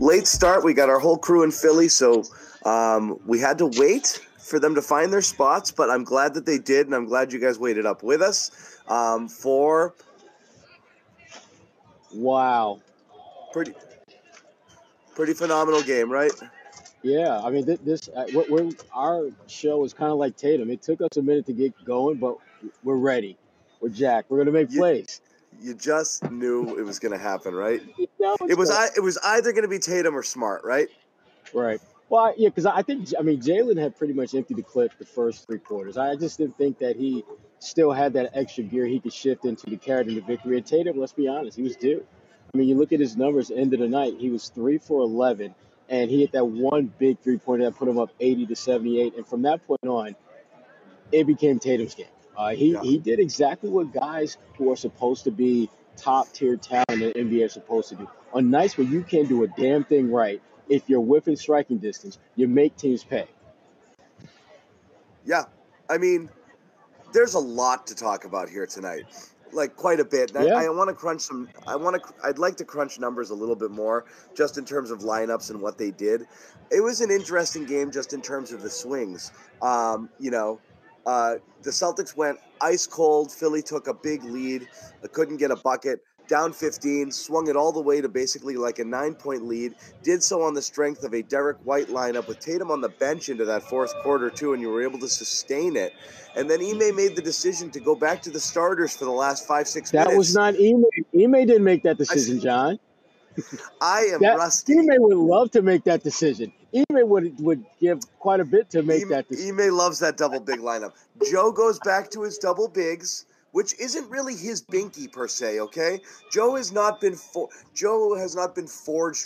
Late start. We got our whole crew in Philly, so we had to wait for them to find their spots, but I'm glad that they did, and I'm glad you guys waited up with us for... Wow. Pretty phenomenal game, right? Yeah. I mean, our show is kind of like Tatum. It took us a minute to get going, but we're ready. We're jacked. We're going to make plays. You just knew it was going to happen, right? It was either going to be Tatum or Smart, right? Right. Well, yeah, because I think, I mean, Jaylen had pretty much emptied the clip the first three quarters. I just didn't think that he still had that extra gear he could shift into to carry him to victory. And Tatum, let's be honest, he was due. I mean, you look at his numbers, end of the night, he was 3 for 11, and he hit that one big three-pointer that put him up 80-78. And from that point on, it became Tatum's game. He did exactly what guys who are supposed to be top-tier talent in the NBA are supposed to do. On nights where you can't do a damn thing right, if you're within striking distance, you make teams pay. Yeah. I mean, there's a lot to talk about here tonight, like quite a bit. Yeah. I'd like to crunch numbers a little bit more just in terms of lineups and what they did. It was an interesting game just in terms of the swings. The Celtics went ice cold. Philly took a big lead. Couldn't get a bucket. Down 15, swung it all the way to basically like a 9-point lead. Did so on the strength of a Derek White lineup with Tatum on the bench into that fourth quarter too, and you were able to sustain it. And then Ime made the decision to go back to the starters for the last 5-6 minutes. That was not Ime. Ime didn't make that decision, John. I am rusty. Ime would love to make that decision. Ime would give quite a bit to make that decision. Ime loves that double big lineup. Joe goes back to his double bigs, which isn't really his binky per se, okay? Joe has not been forged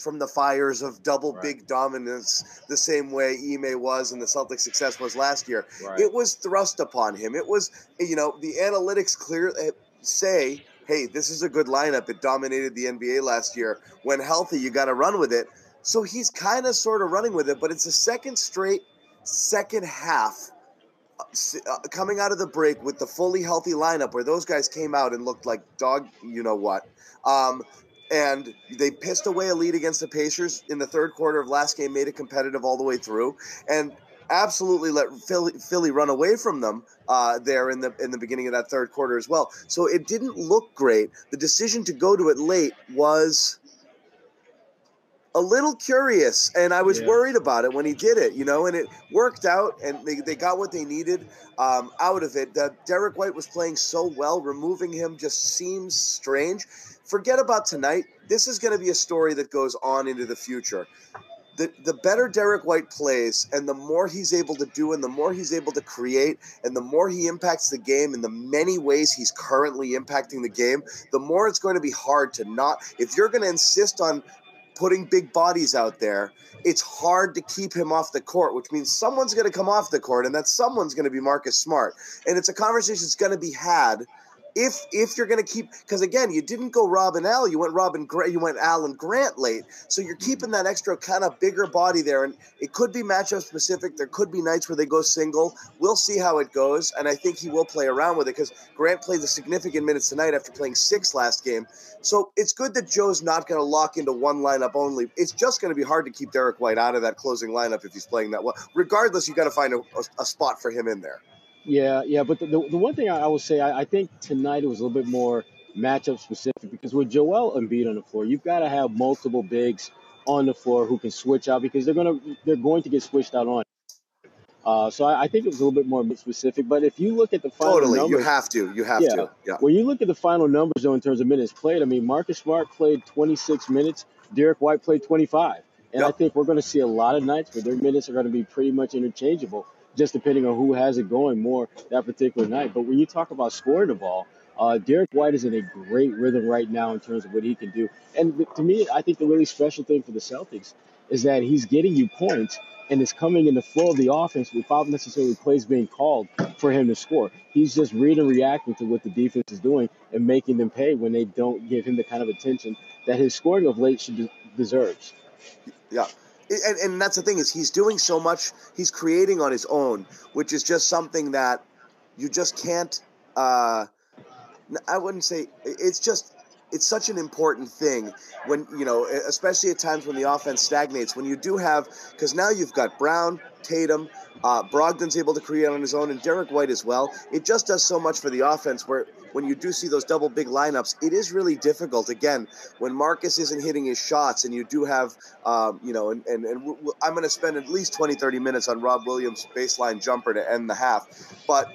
from the fires of double big dominance the same way Ime was and the Celtics' success was last year. Right. It was thrust upon him. It was, the analytics clearly say, hey, this is a good lineup. It dominated the NBA last year. When healthy, you got to run with it. So he's kind of sort of running with it, but it's the second straight second half coming out of the break with the fully healthy lineup where those guys came out and looked like dog you-know-what. And they pissed away a lead against the Pacers in the third quarter of last game, made it competitive all the way through, and absolutely let Philly run away from them there in the beginning of that third quarter as well. So it didn't look great. The decision to go to it late was a little curious, and I was worried about it when he did it, and it worked out, and they got what they needed out of it. That Derek White was playing so well, removing him just seems strange. Forget about tonight. This is going to be a story that goes on into the future. The better Derek White plays and the more he's able to do and the more he's able to create and the more he impacts the game in the many ways he's currently impacting the game, the more it's going to be hard to not – if you're going to insist on putting big bodies out there, it's hard to keep him off the court, which means someone's going to come off the court, and that someone's going to be Marcus Smart. And it's a conversation that's going to be had – If you're going to keep, because again, you didn't go Rob and Al, you went Al and Grant late. So you're keeping that extra kind of bigger body there. And it could be matchup specific. There could be nights where they go single. We'll see how it goes. And I think he will play around with it because Grant played the significant minutes tonight after playing 6 last game. So it's good that Joe's not going to lock into one lineup only. It's just going to be hard to keep Derek White out of that closing lineup if he's playing that well. Regardless, you got to find a spot for him in there. Yeah, but the one thing I will say, I think tonight it was a little bit more matchup specific, because with Joel Embiid on the floor, you've got to have multiple bigs on the floor who can switch out, because they're going to get switched out on. So I think it was a little bit more specific. But if you look at the final numbers, you have to. Yeah. When you look at the final numbers, though, in terms of minutes played, I mean, Marcus Smart played 26 minutes. Derek White played 25. And I think we're going to see a lot of nights where their minutes are going to be pretty much interchangeable, just depending on who has it going more that particular night. But when you talk about scoring the ball, Derek White is in a great rhythm right now in terms of what he can do. And to me, I think the really special thing for the Celtics is that he's getting you points and is coming in the flow of the offense without necessarily plays being called for him to score. He's just reading and reacting to what the defense is doing and making them pay when they don't give him the kind of attention that his scoring of late should deserves. Yeah. And that's the thing, is he's doing so much, he's creating on his own, which is just something that you just can't, I wouldn't say, it's such an important thing when, you know, especially at times when the offense stagnates, when you do have, because now you've got Brown, Tatum, Brogdon's able to create on his own, and Derek White as well. It just does so much for the offense where when you do see those double big lineups, it is really difficult. Again, when Marcus isn't hitting his shots and you do have, I'm going to spend at least 20, 30 minutes on Rob Williams' baseline jumper to end the half. But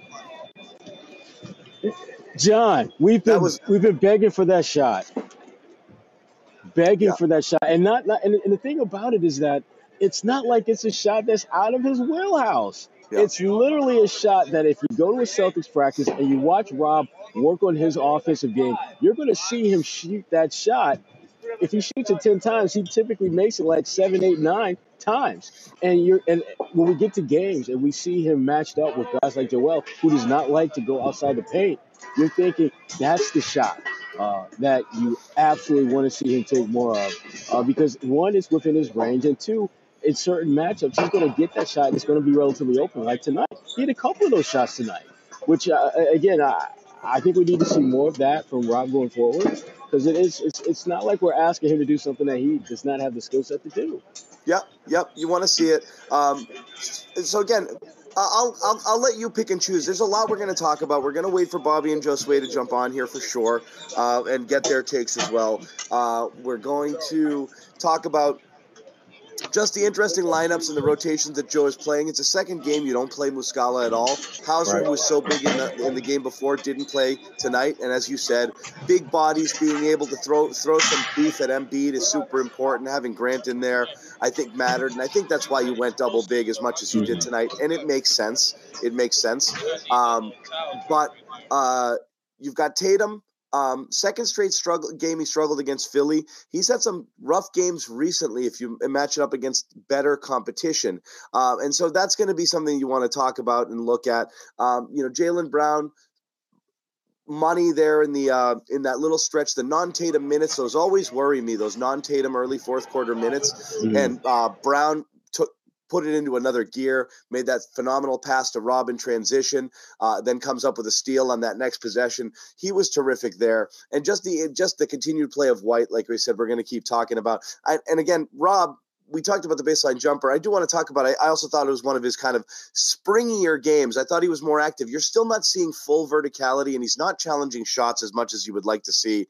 John, we've been begging for that shot. For that shot. And the thing about it is that it's not like it's a shot that's out of his wheelhouse. Yeah. It's literally a shot that if you go to a Celtics practice and you watch Rob work on his offensive game, you're going to see him shoot that shot. If he shoots it 10 times, he typically makes it like 7, 8, 9 times. And when we get to games and we see him matched up with guys like Joel, who does not like to go outside the paint, you're thinking that's the shot that you absolutely want to see him take more of, because one, it's within his range, and two, in certain matchups, he's going to get that shot and it's going to be relatively open. Like tonight, he had a couple of those shots tonight, which, again, I think we need to see more of that from Rob going forward, because it's not like we're asking him to do something that he does not have the skill set to do. Yep. You want to see it. So, again, I'll let you pick and choose. There's a lot we're going to talk about. We're going to wait for Bobby and Josue to jump on here for sure and get their takes as well. We're going to talk about just the interesting lineups and the rotations that Joe is playing. It's a second game. You don't play Muscala at all. Hauser was so big in the game before, didn't play tonight. And as you said, big bodies, being able to throw some beef at Embiid is super important. Having Grant in there, I think, mattered. And I think that's why you went double big as much as you did tonight. And it makes sense. But you've got Tatum. Second straight game he struggled against Philly. He's had some rough games recently if you match it up against better competition. And so that's going to be something you want to talk about and look at. Jaylen Brown, money there in that little stretch, the non-Tatum minutes, those always worry me, those non-Tatum early fourth quarter minutes. And Brown put it into another gear, made that phenomenal pass to Rob in transition, then comes up with a steal on that next possession. He was terrific there. And just the continued play of White, like we said, we're going to keep talking about. And again, Rob, we talked about the baseline jumper. I do want to talk about it. I also thought it was one of his kind of springier games. I thought he was more active. You're still not seeing full verticality, and he's not challenging shots as much as you would like to see.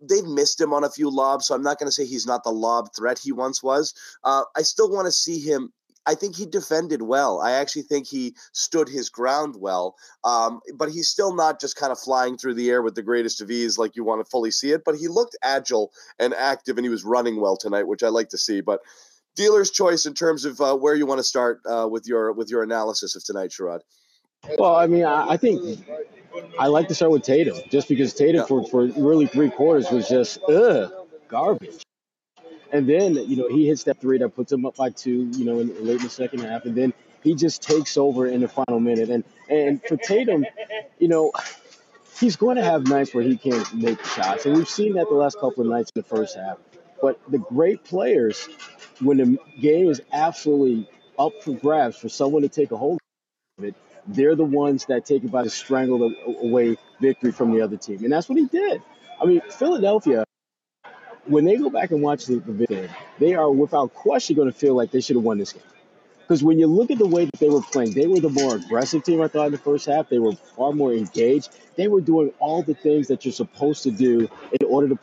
They've missed him on a few lobs, so I'm not going to say he's not the lob threat he once was. I still want to see him. I think he defended well. I actually think he stood his ground well. But he's still not just kind of flying through the air with the greatest of ease like you want to fully see it. But he looked agile and active, and he was running well tonight, which I like to see. But dealer's choice in terms of where you want to start with your analysis of tonight, Sherrod. Well, I mean, I think I like to start with Tatum, just because Tatum for really three quarters was just garbage. And then, he hits that three that puts him up by two, late in the second half. And then he just takes over in the final minute. And for Tatum, he's going to have nights where he can't make shots. And we've seen that the last couple of nights in the first half. But the great players, when the game is absolutely up for grabs for someone to take a hold of it, they're the ones that take it by the strangle away victory from the other team. And that's what he did. I mean, Philadelphia, when they go back and watch the video, they are without question going to feel like they should have won this game. Because when you look at the way that they were playing, they were the more aggressive team, I thought, in the first half. They were far more engaged. They were doing all the things that you're supposed to do in order to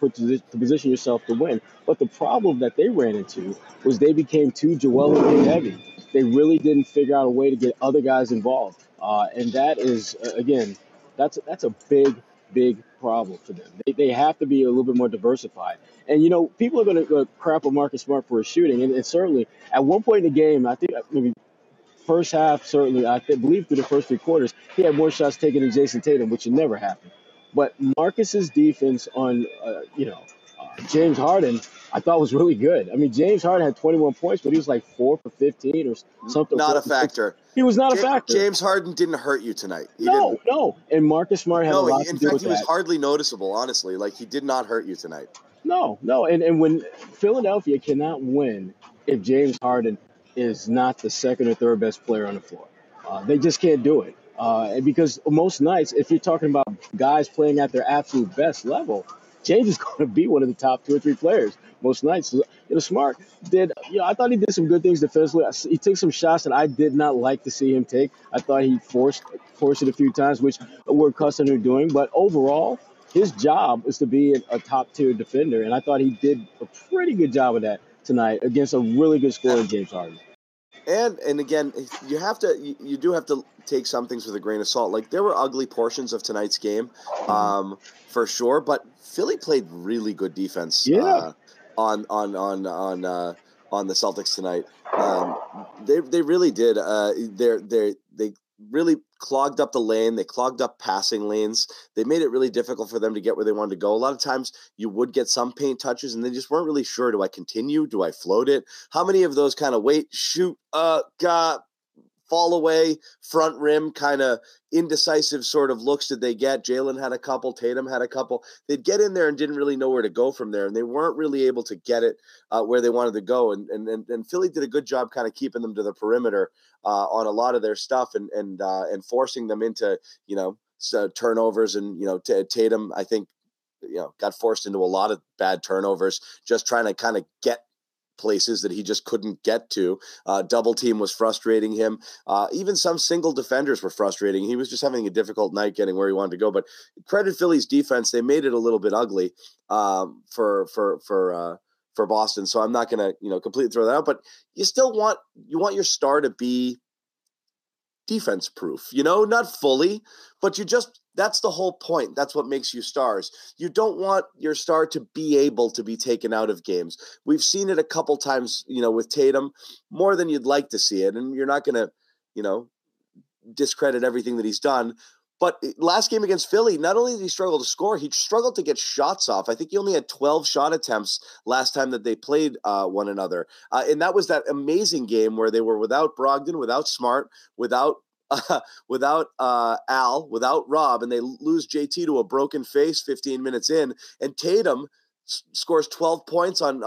position yourself to win. But the problem that they ran into was they became too Joel Embiid heavy. They really didn't figure out a way to get other guys involved. And that is, again, that's a big problem for them. They have to be a little bit more diversified. And, you know, people are going to crap on Marcus Smart for his shooting. And certainly at one point in the game, I think maybe first half, certainly, I believe through the first three quarters, he had more shots taken than Jason Tatum, which had never happened. But Marcus's defense on, James Harden, I thought was really good. I mean, James Harden had 21 points, but he was like 4 for 15 or something. Not a factor. He was not a factor. James Harden didn't hurt you tonight. No. And Marcus Smart had a lot to do with that. In fact, he was hardly noticeable, honestly. Like, he did not hurt you tonight. No. And when Philadelphia cannot win if James Harden is not the second or third best player on the floor. They just can't do it. Because most nights, if you're talking about guys playing at their absolute best level, James is going to be one of the top two or three players most nights. You know, Smart did. You know, I thought he did some good things defensively. He took some shots that I did not like to see him take. I thought he forced it a few times, which we're accustomed to doing. But overall, his job is to be a top-tier defender, and I thought he did a pretty good job of that tonight against a really good scorer, James Harden. And again, you do have to take some things with a grain of salt. Like, there were ugly portions of tonight's game, for sure. But Philly played really good defense on the Celtics tonight. They really did. They really clogged up the lane. They clogged up passing lanes. They made it really difficult for them to get where they wanted to go. A lot of times you would get some paint touches and they just weren't really sure. Do I continue? Do I float it? How many of those kind of wait, shoot, fall away, front rim, kind of indecisive sort of looks did they get? Jaylen had a couple, Tatum had a couple. They'd get in there and didn't really know where to go from there, and they weren't really able to get it where they wanted to go. And Philly did a good job kind of keeping them to the perimeter on a lot of their stuff and forcing them into, you know, turnovers. And, you know, Tatum, I think, you know, got forced into a lot of bad turnovers just trying to kind of get places that he just couldn't get to. Double team was frustrating him. Even some single defenders were frustrating. He was just having a difficult night getting where he wanted to go. But credit Philly's defense. They made it a little bit ugly for Boston. So I'm not going to, you know, completely throw that out, but you still want your star to be defense proof, you know, not fully, but you just, that's the whole point. That's what makes you stars. You don't want your star to be able to be taken out of games. We've seen it a couple times, you know, with Tatum, more than you'd like to see it. And you're not going to, you know, discredit everything that he's done. But last game against Philly, not only did he struggle to score, he struggled to get shots off. I think he only had 12 shot attempts last time that they played one another. And that was that amazing game where they were without Brogdon, without Smart, without Al, without Rob, and they lose JT to a broken face 15 minutes in. And Tatum scores 12 points on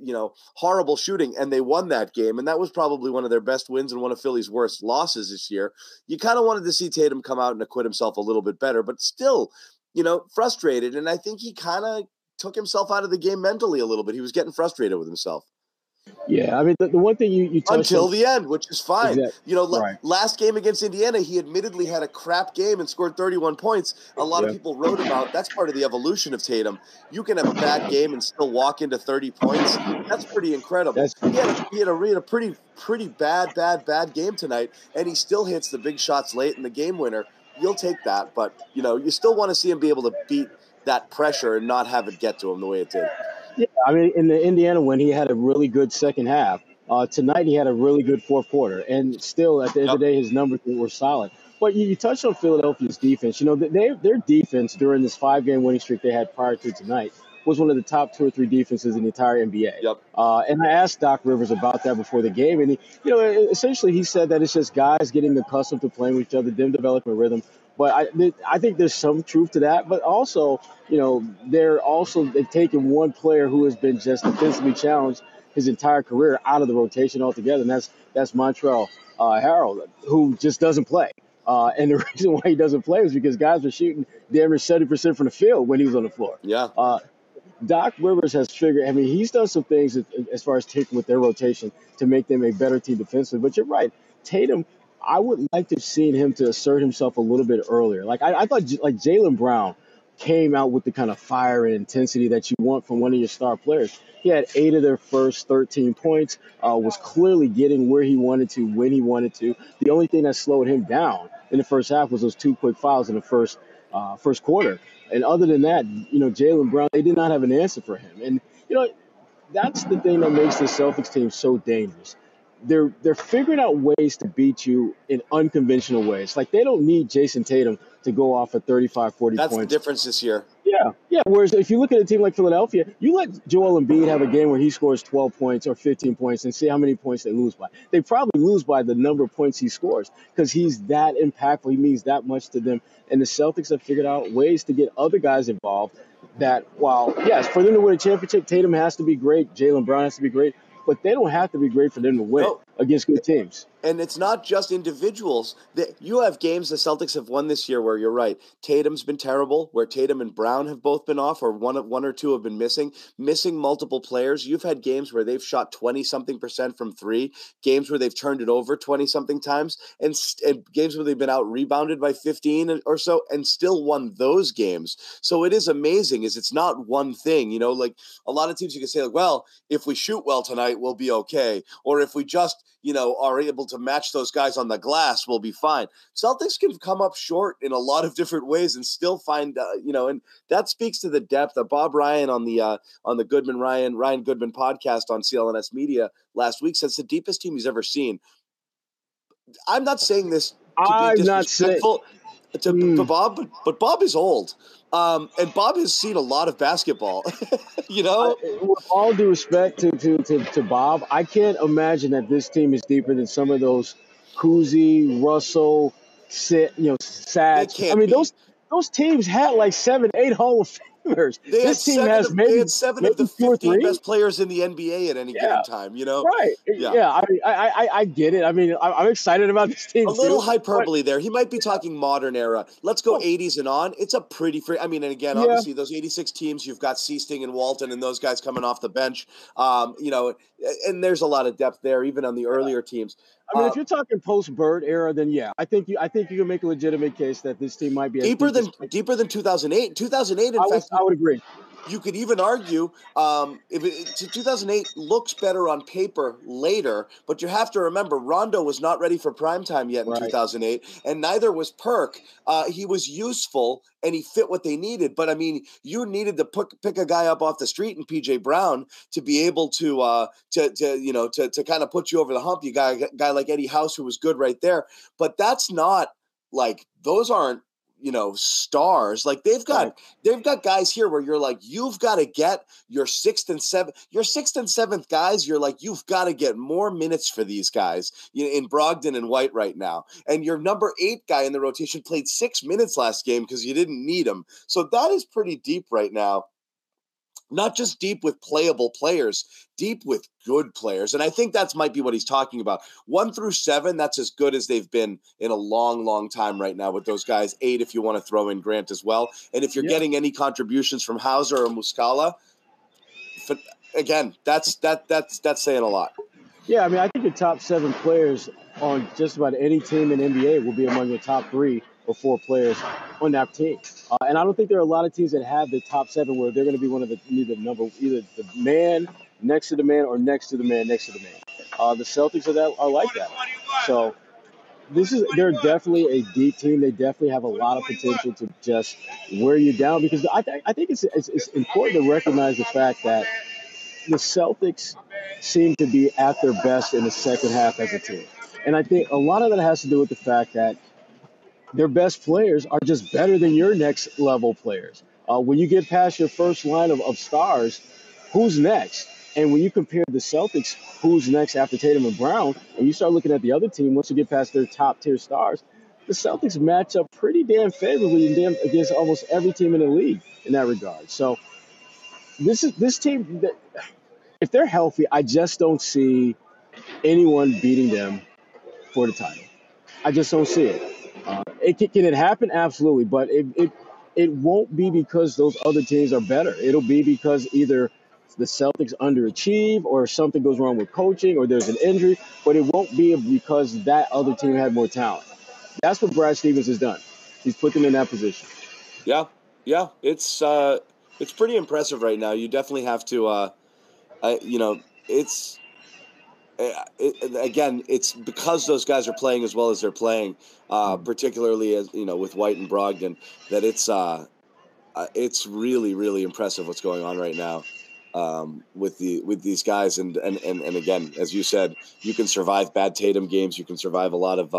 you know, horrible shooting, and they won that game. And that was probably one of their best wins and one of Philly's worst losses this year. You kind of wanted to see Tatum come out and acquit himself a little bit better, but still, you know, frustrated. And I think he kind of took himself out of the game mentally a little bit. He was getting frustrated with himself. Yeah, I mean, the one thing you until the end, which is fine. Exactly. You know, right. Last game against Indiana, he admittedly had a crap game and scored 31 points. A lot of people wrote about that's part of the evolution of Tatum. You can have a bad game and still walk into 30 points. That's pretty incredible. He had a pretty bad game tonight, and he still hits the big shots late in the game winner. You'll take that, but, you know, you still want to see him be able to beat that pressure and not have it get to him the way it did. Yeah, I mean, in the Indiana win, he had a really good second half. Tonight, he had a really good fourth quarter. And still, at the end of the day, his numbers were solid. But you touched on Philadelphia's defense. You know, their defense during this five-game winning streak they had prior to tonight was one of the top two or three defenses in the entire NBA. Yep. And I asked Doc Rivers about that before the game. And, essentially he said that it's just guys getting accustomed to playing with each other, them developing a rhythm. But I think there's some truth to that. But also, you know, they've taken one player who has been just defensively challenged his entire career out of the rotation altogether, and that's Montrezl Harrell, who just doesn't play. And the reason why he doesn't play is because guys were shooting damn near 70% from the field when he was on the floor. Yeah. Doc Rivers has figured, I mean, he's done some things as far as taking with their rotation to make them a better team defensively. But you're right. Tatum, I would like to have seen him to assert himself a little bit earlier. Like I thought like Jaylen Brown came out with the kind of fire and intensity that you want from one of your star players. He had 8 of their first 13 points, was clearly getting where he wanted to, when he wanted to. The only thing that slowed him down in the first half was those 2 quick fouls in the first quarter. And other than that, you know, Jaylen Brown, they did not have an answer for him. And, you know, that's the thing that makes the Celtics team so dangerous. They're figuring out ways to beat you in unconventional ways. Like, they don't need Jason Tatum to go off at 35, 40 points. That's the difference this year. Yeah. Whereas if you look at a team like Philadelphia, you let Joel Embiid have a game where he scores 12 points or 15 points and see how many points they lose by. They probably lose by the number of points he scores because he's that impactful. He means that much to them. And the Celtics have figured out ways to get other guys involved that, while, yes, for them to win a championship, Tatum has to be great, Jaylen Brown has to be great, but they don't have to be great for them to win against good teams. And it's not just individuals. You have games the Celtics have won this year where you're right. Tatum's been terrible, where Tatum and Brown have both been off, or one or two have been missing multiple players. You've had games where they've shot 20-something% from three, games where they've turned it over 20-something times, and games where they've been out-rebounded by 15 or so and still won those games. So it is amazing. It's not one thing. You know, like a lot of teams you can say, like, well, if we shoot well tonight, we'll be okay. Or if we just, you know, are able to match those guys on the glass, will be fine. Celtics can come up short in a lot of different ways and still find, and that speaks to the depth of Bob Ryan on the Ryan Goodman podcast on CLNS Media last week. Says the deepest team he's ever seen. I'm not saying this to be disrespectful to Bob, but Bob is old. And Bob has seen a lot of basketball, you know? With all due respect to Bob, I can't imagine that this team is deeper than some of those Cousy, Russell, Satch. I mean, those teams had like 7, 8 Hall of Famers. This team has maybe 7 of the 15 best players in the NBA at any given time, you know? Right. Yeah. I mean, I get it. I mean, I'm excited about this team. A little hyperbole there. He might be talking modern era. Let's go 80s and on. It's a pretty free. I mean, and again, obviously those 86 teams, you've got Seasting and Walton and those guys coming off the bench. And there's a lot of depth there, even on the earlier teams. I mean, if you're talking post-Bird era, then I think you can make a legitimate case that this team might be deeper than 2008. 2008, in fact, I would agree. You could even argue 2008 looks better on paper later, but you have to remember Rondo was not ready for primetime yet in 2008, and neither was Perk. He was useful, and he fit what they needed. But, I mean, you needed to pick a guy up off the street in P.J. Brown to be able to kind of put you over the hump. You got a guy like Eddie House who was good right there. But that's not like – those aren't, stars. Like they've got guys here where you're like, you've got to get your sixth and seventh guys. You're like, you've got to get more minutes for these guys in Brogdon and White right now. And your number 8 guy in the rotation played 6 minutes last game because you didn't need him. So that is pretty deep right now. Not just deep with playable players, deep with good players. And I think that might be what he's talking about. 1 through 7, that's as good as they've been in a long, long time right now with those guys. 8 if you want to throw in Grant as well. And if you're getting any contributions from Hauser or Muscala, again, that's saying a lot. Yeah, I mean, I think your top 7 players on just about any team in NBA will be among your top 3 or 4 players on that team. And I don't think there are a lot of teams that have the top 7 where they're going to be one of the either the man next to the man or next to the man next to the man. The Celtics are like that. So they're definitely a deep team. They definitely have a lot of potential to just wear you down because I think it's important to recognize the fact that the Celtics seem to be at their best in the second half as a team. And I think a lot of that has to do with the fact that their best players are just better than your next level players. When you get past your first line of stars, who's next? And when you compare the Celtics, who's next after Tatum and Brown, and you start looking at the other team, once you get past their top tier stars, the Celtics match up pretty damn favorably against almost every team in the league in that regard. So this team, if they're healthy, I just don't see anyone beating them for the title. I just don't see it. Can it happen? Absolutely. But it it won't be because those other teams are better. It'll be because either the Celtics underachieve or something goes wrong with coaching or there's an injury, but it won't be because that other team had more talent. That's what Brad Stevens has done. He's put them in that position. Yeah. It's pretty impressive right now. You definitely have to, it's because those guys are playing as well as they're playing, particularly as with White and Brogdon, that it's really, really impressive what's going on right now with these guys. And again, as you said, you can survive bad Tatum games. You can survive a lot of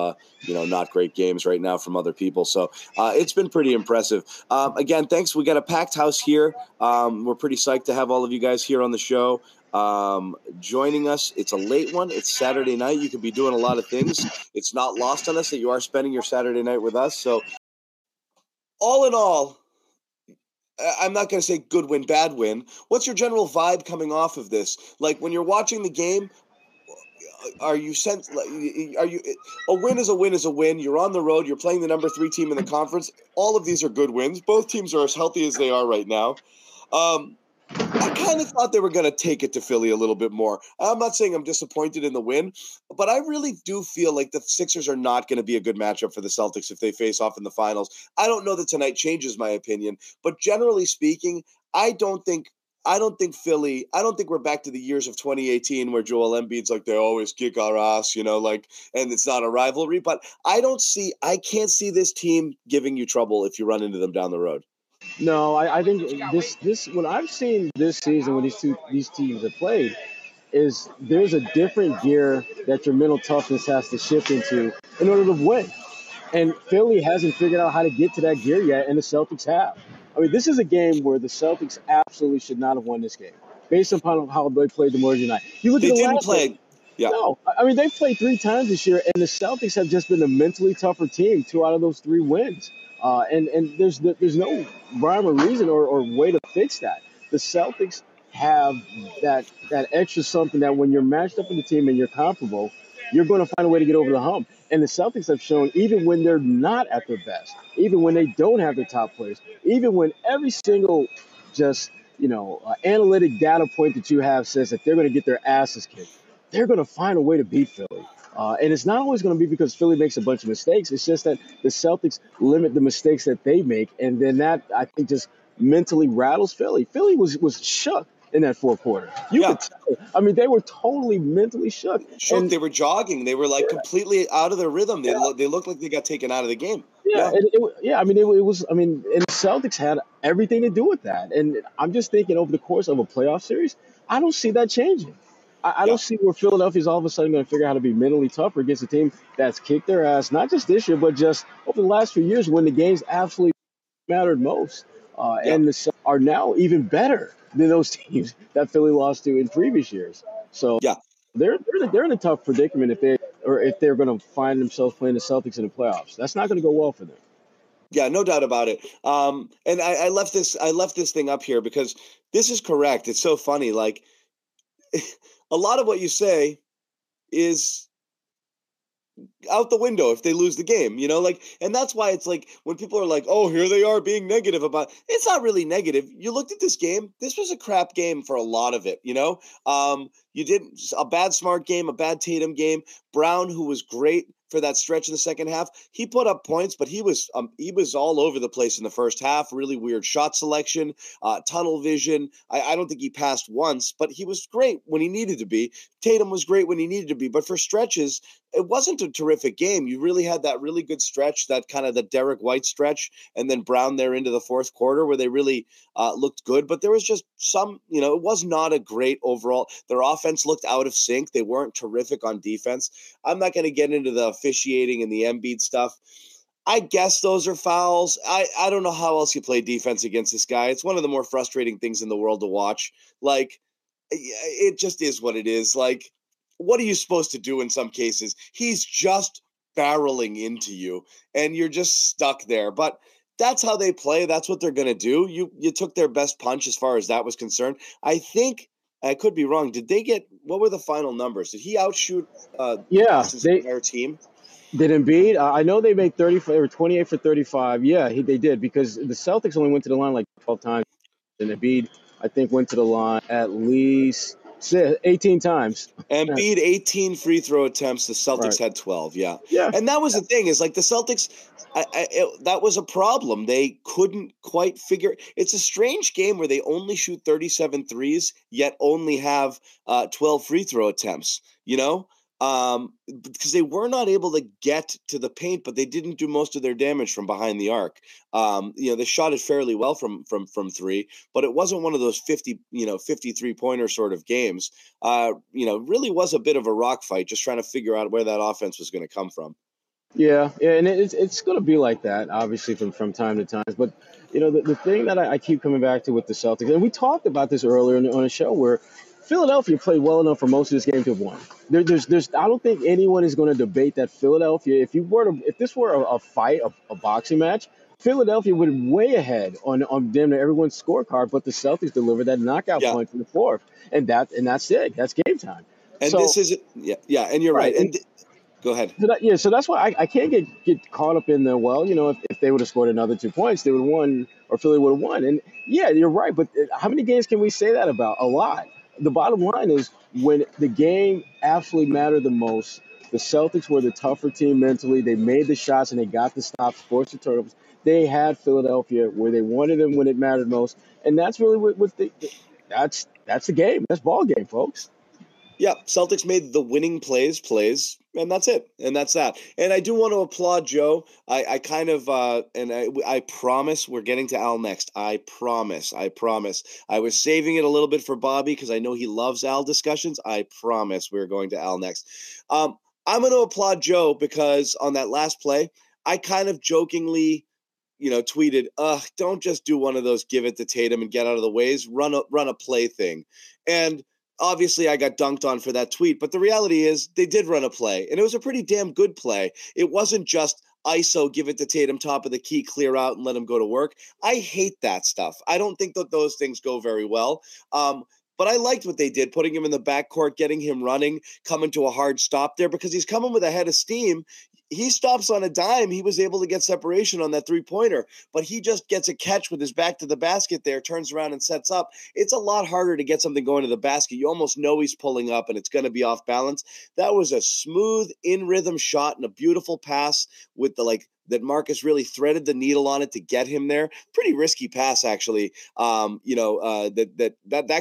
not great games right now from other people. So it's been pretty impressive. Again, thanks. We got a packed house here. We're pretty psyched to have all of you guys here on the show. Joining us. It's a late one. It's Saturday night. You could be doing a lot of things. It's not lost on us that you are spending your Saturday night with us. So all in all, I'm not going to say good win, bad win. What's your general vibe coming off of this? Like when you're watching the game, a win is a win is a win. You're on the road. You're playing the number 3 team in the conference. All of these are good wins. Both teams are as healthy as they are right now. I kind of thought they were going to take it to Philly a little bit more. I'm not saying I'm disappointed in the win, but I really do feel like the Sixers are not going to be a good matchup for the Celtics if they face off in the finals. I don't know that tonight changes my opinion, but generally speaking, I don't think we're back to the years of 2018 where Joel Embiid's like, they always kick our ass, and it's not a rivalry, but I can't see this team giving you trouble if you run into them down the road. No, I think this what I've seen this season when these teams have played is there's a different gear that your mental toughness has to shift into in order to win. And Philly hasn't figured out how to get to that gear yet, and the Celtics have. I mean, this is a game where the Celtics absolutely should not have won this game based upon how they played tomorrow night. You look at the last game. Yeah. No, I mean, they've played 3 times this year, and the Celtics have just been a mentally tougher team 2 out of those 3 wins. And there's no rhyme or reason or way to fix that. The Celtics have that extra something that when you're matched up in the team and you're comparable, you're going to find a way to get over the hump. And the Celtics have shown even when they're not at their best, even when they don't have their top players, even when every single analytic data point that you have says that they're going to get their asses kicked, they're going to find a way to beat Philly. And it's not always going to be because Philly makes a bunch of mistakes. It's just that the Celtics limit the mistakes that they make. And then that, I think, just mentally rattles Philly. Philly was shook in that fourth quarter. You could tell. I mean, they were totally mentally shook. And they were jogging. They were, completely out of their rhythm. They looked like they got taken out of the game. And the Celtics had everything to do with that. And I'm just thinking over the course of a playoff series, I don't see that changing. I don't see where Philadelphia's all of a sudden going to figure out how to be mentally tougher against a team that's kicked their ass, not just this year, but just over the last few years when the games absolutely mattered most. And the Celtics are now even better than those teams that Philly lost to in previous years. So they're in a tough predicament if they're going to find themselves playing the Celtics in the playoffs. That's not going to go well for them. Yeah, no doubt about it. And I left this thing up here because this is correct. It's so funny, a lot of what you say is out the window if they lose the game, and that's why it's when people are here they are being negative about it's not really negative. You looked at this game. This was a crap game for a lot of it, you didn't a bad Smart game, a bad Tatum game. Brown, who was great for that stretch in the second half, he put up points, but he was all over the place in the first half. Really weird shot selection, tunnel vision. I don't think he passed once, but he was great when he needed to be. Tatum was great when he needed to be, but for stretches, it wasn't a terrific game. You really had that really good stretch, that kind of the Derek White stretch, and then Brown there into the fourth quarter where they really looked good, but there was just some, it was not a great overall. Their offense looked out of sync. They weren't terrific on defense. I'm not going to get into the officiating and the Embiid stuff. I guess those are fouls. I don't know how else you play defense against this guy. It's one of the more frustrating things in the world to watch. It just is what it is. What are you supposed to do in some cases? He's just barreling into you, and you're just stuck there. But that's how they play. That's what they're going to do. You took their best punch as far as that was concerned. I think I could be wrong. What were the final numbers? Did he outshoot their team? Did Embiid? I know they made 30 or 28 for 35. Yeah, they did, because the Celtics only went to the line like 12 times, and Embiid, I think, went to the line at least 18 times. Embiid 18 free throw attempts. The Celtics had 12. Yeah. And that was the thing, is like the Celtics, that was a problem. They couldn't quite figure. It's a strange game where they only shoot 37 threes, yet only have 12 free throw attempts. You know. Because they were not able to get to the paint, but they didn't do most of their damage from behind the arc. They shot it fairly well from three, but it wasn't one of those 53 pointer sort of games. Really was a bit of a rock fight, just trying to figure out where that offense was going to come from. Yeah, and it's going to be like that, obviously, from time to time. But the thing that I keep coming back to with the Celtics, and we talked about this earlier on a show, where Philadelphia played well enough for most of this game to have won. I don't think anyone is going to debate that Philadelphia. If this were a fight, a boxing match, Philadelphia would be way ahead on damn near everyone's scorecard. But the Celtics delivered that knockout point from the fourth, and that's it. That's game time. And so, this is and you're right. Go ahead. So that's why I can't get caught up in the, if they would have scored another 2 points, they would have won, or Philly would have won. And yeah, you're right. But how many games can we say that about? A lot. The bottom line is, when the game absolutely mattered the most, the Celtics were the tougher team mentally. They made the shots and they got the stops, forced the turnovers. They had Philadelphia where they wanted them when it mattered most, and that's really that's the game. That's ball game, folks. Yeah, Celtics made the winning plays, and that's it, and that's that. And I do want to applaud Joe. I promise we're getting to Al next. I promise. I was saving it a little bit for Bobby because I know he loves Al discussions. I promise we're going to Al next. I'm going to applaud Joe because on that last play, I kind of jokingly tweeted, don't just do one of those give it to Tatum and get out of the ways, run a play thing. And obviously, I got dunked on for that tweet, but the reality is they did run a play, and it was a pretty damn good play. It wasn't just ISO, give it to Tatum, top of the key, clear out, and let him go to work. I hate that stuff. I don't think that those things go very well. But I liked what they did, putting him in the backcourt, getting him running, coming to a hard stop there, because he's coming with a head of steam. He stops on a dime. He was able to get separation on that three-pointer, but he just gets a catch with his back to the basket there, turns around and sets up. It's a lot harder to get something going to the basket. You almost know he's pulling up and it's going to be off balance. That was a smooth, in-rhythm shot and a beautiful pass with that Marcus really threaded the needle on it to get him there. Pretty risky pass, actually. That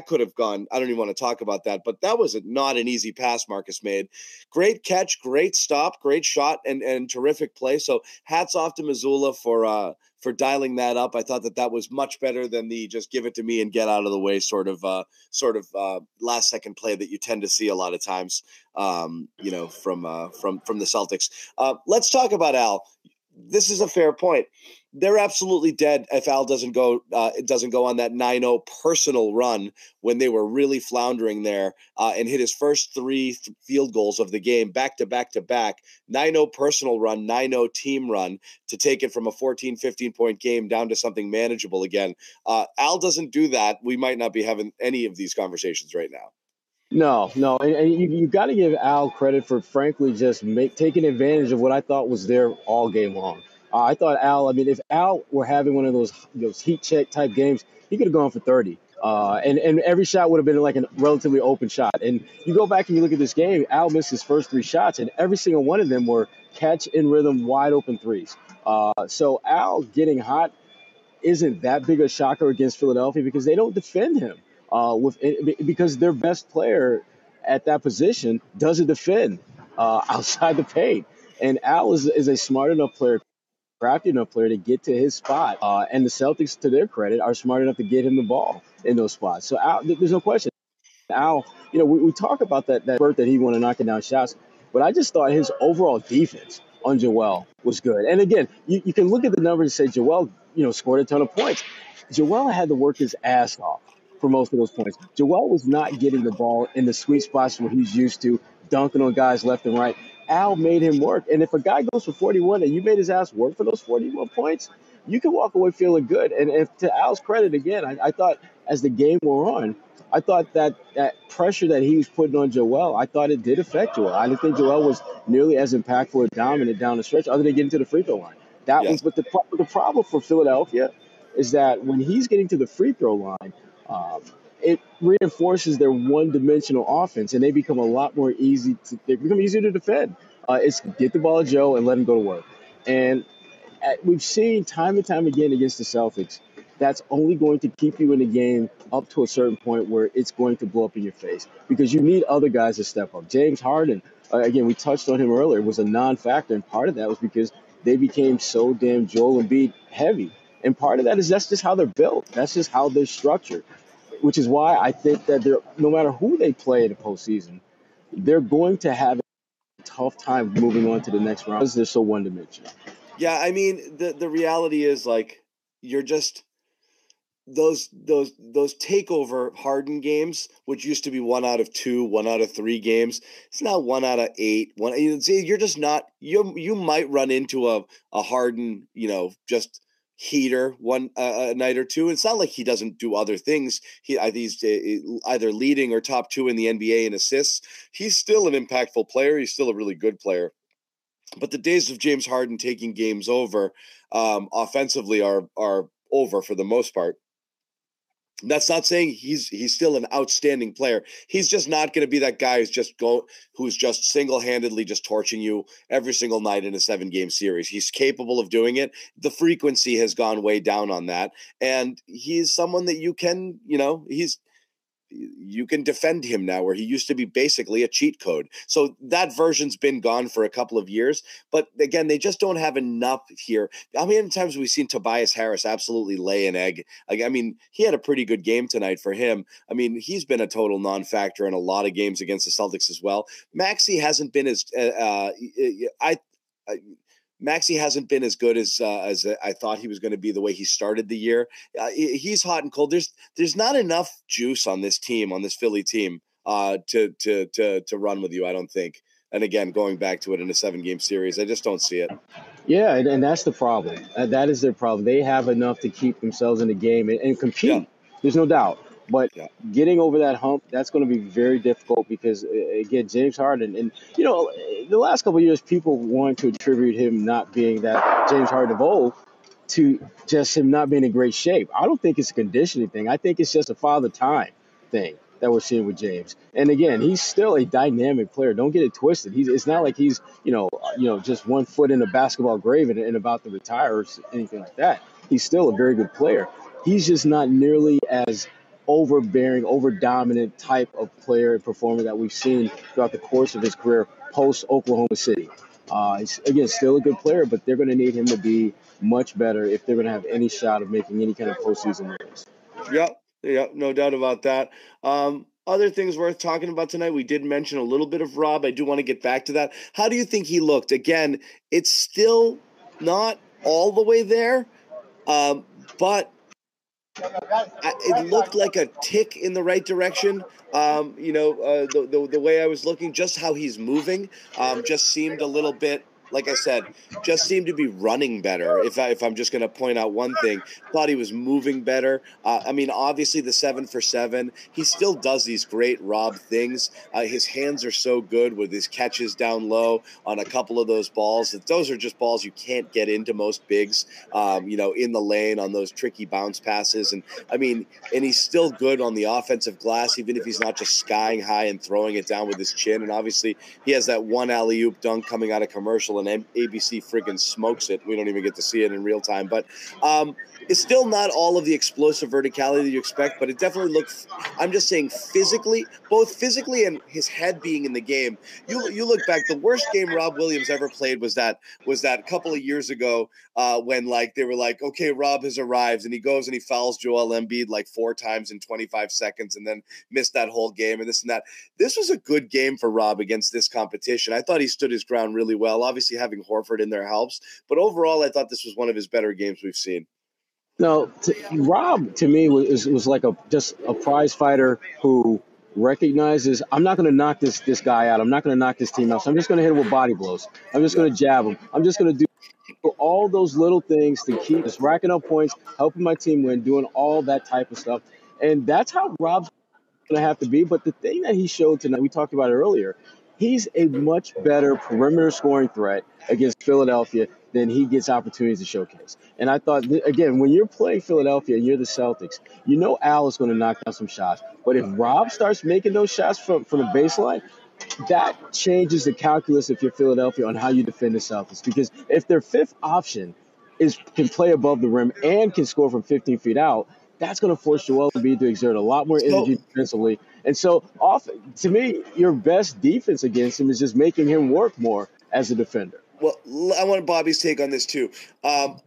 could have gone. I don't even want to talk about that, but that was not an easy pass Marcus made. Great catch, great stop, great shot, and terrific play. So hats off to Mazzulla for dialing that up. I thought that was much better than the just give it to me and get out of the way sort of last second play that you tend to see a lot of times. From the Celtics. Let's talk about Al. This is a fair point. They're absolutely dead if Al doesn't go on that 9-0 personal run when they were really floundering there and hit his first three field goals of the game back to back. 9-0 personal run, 9-0 team run to take it from a 14-15 point game down to something manageable again. Al doesn't do that, we might not be having any of these conversations right now. No. And you got to give Al credit for, frankly, just taking advantage of what I thought was there all game long. I thought if Al were having one of those heat check type games, he could have gone for 30. And every shot would have been like a relatively open shot. And you go back and you look at this game, Al missed his first three shots, and every single one of them were catch in rhythm, wide open threes. So Al getting hot isn't that big a shocker against Philadelphia because they don't defend him. Because their best player at that position doesn't defend outside the paint. And Al is a smart enough player, crafty enough player to get to his spot. And the Celtics, to their credit, are smart enough to get him the ball in those spots. So Al, there's no question. Al, we talk about that spurt that he wanted knocking down shots, but I just thought his overall defense on Joel was good. And again, you can look at the numbers and say Joel, scored a ton of points. Joel had to work his ass off for most of those points. Joel was not getting the ball in the sweet spots where he's used to, dunking on guys left and right. Al made him work. And if a guy goes for 41 and you made his ass work for those 41 points, you can walk away feeling good. And if to Al's credit, again, I thought as the game wore on, I thought that pressure that he was putting on Joel, I thought it did affect Joel. I didn't think Joel was nearly as impactful or dominant down the stretch other than getting to the free throw line. But the problem for Philadelphia is that when he's getting to the free throw line, it reinforces their one-dimensional offense, and they become a lot more easier to defend. It's get the ball to Joe and let him go to work. And we've seen time and time again against the Celtics, that's only going to keep you in the game up to a certain point where it's going to blow up in your face because you need other guys to step up. James Harden, again, we touched on him earlier, was a non-factor, and part of that was because they became so damn Joel Embiid heavy. And part of that is that's just how they're built. That's just how they're structured, which is why I think that no matter who they play in the postseason, they're going to have a tough time moving on to the next round because they're so one-dimensional. Yeah, I mean, the reality is, like, you're just – those takeover Harden games, which used to be 1 out of 2, 1 out of 3 games, it's now 1 out of 8. You're just not. You might run into a Harden, just heater one a night or two. It's not like he doesn't do other things. He's either leading or top 2 in the NBA in assists. He's still an impactful player. He's still a really good player. But the days of James Harden taking games over, offensively, are over for the most part. That's not saying he's still an outstanding player. He's just not going to be that guy who's just single-handedly just torching you every single night in a 7-game series. He's capable of doing it. The frequency has gone way down on that, and he's someone that you can defend him now, where he used to be basically a cheat code. So that version's been gone for a couple of years. But again, they just don't have enough here. How many times have we seen Tobias Harris absolutely lay an egg? I mean, he had a pretty good game tonight for him. I mean, he's been a total non-factor in a lot of games against the Celtics as well. Maxey hasn't been as good as I thought he was going to be the way he started the year. He's hot and cold. There's not enough juice on this team, on this Philly team, to run with you, I don't think. And again, going back to it in a 7-game series, I just don't see it. Yeah, and that's the problem. That is their problem. They have enough to keep themselves in the game and compete. Yeah. There's no doubt. But getting over that hump, that's going to be very difficult because, again, James Harden, and, the last couple of years, people want to attribute him not being that James Harden of old to just him not being in great shape. I don't think it's a conditioning thing. I think it's just a father time thing that we're seeing with James. And, again, he's still a dynamic player. Don't get it twisted. It's not like he's, just one foot in a basketball grave and about to retire or anything like that. He's still a very good player. He's just not nearly as overbearing, over-dominant type of player and performer that we've seen throughout the course of his career post-Oklahoma City. He's, again, still a good player, but they're going to need him to be much better if they're going to have any shot of making any kind of postseason moves. Yep, no doubt about that. Other things worth talking about tonight, we did mention a little bit of Rob. I do want to get back to that. How do you think he looked? Again, it's still not all the way there, but it looked like a tick in the right direction. The way I was looking, just how he's moving, just seemed a little bit, like I said, just seemed to be running better. If I'm just going to point out one thing, thought he was moving better. Obviously the 7 for 7, he still does these great Rob things. His hands are so good with his catches down low on a couple of those balls. Those are just balls you can't get into most bigs, in the lane on those tricky bounce passes. And he's still good on the offensive glass, even if he's not just skying high and throwing it down with his chin. And obviously he has that one alley-oop dunk coming out of commercial, and ABC friggin' smokes it. We don't even get to see it in real time. But it's still not all of the explosive verticality that you expect, but it definitely looks, I'm just saying physically, both physically and his head being in the game. You look back, the worst game Rob Williams ever played was that couple of years ago when they were like, okay, Rob has arrived, and he goes and he fouls Joel Embiid 4 times in 25 seconds and then missed that whole game and this and that. This was a good game for Rob against this competition. I thought he stood his ground really well. Obviously, having Horford in there helps, but overall, I thought this was one of his better games we've seen. No, Rob to me was like a prize fighter who recognizes I'm not going to knock this guy out. I'm not going to knock this team out. So I'm just going to hit him with body blows. I'm just going to jab him. I'm just going to do all those little things to keep just racking up points, helping my team win, doing all that type of stuff. And that's how Rob's going to have to be. But the thing that he showed tonight, we talked about it earlier, he's a much better perimeter scoring threat against Philadelphia than he gets opportunities to showcase. And I thought, again, when you're playing Philadelphia and you're the Celtics, you know Al is going to knock down some shots. But if Rob starts making those shots from the baseline, that changes the calculus if you're Philadelphia on how you defend the Celtics. Because if their fifth option can play above the rim and can score from 15 feet out, that's going to force Joel Embiid to exert a lot more energy defensively. And so, to me, your best defense against him is just making him work more as a defender. Well, I want Bobby's take on this too. Bobby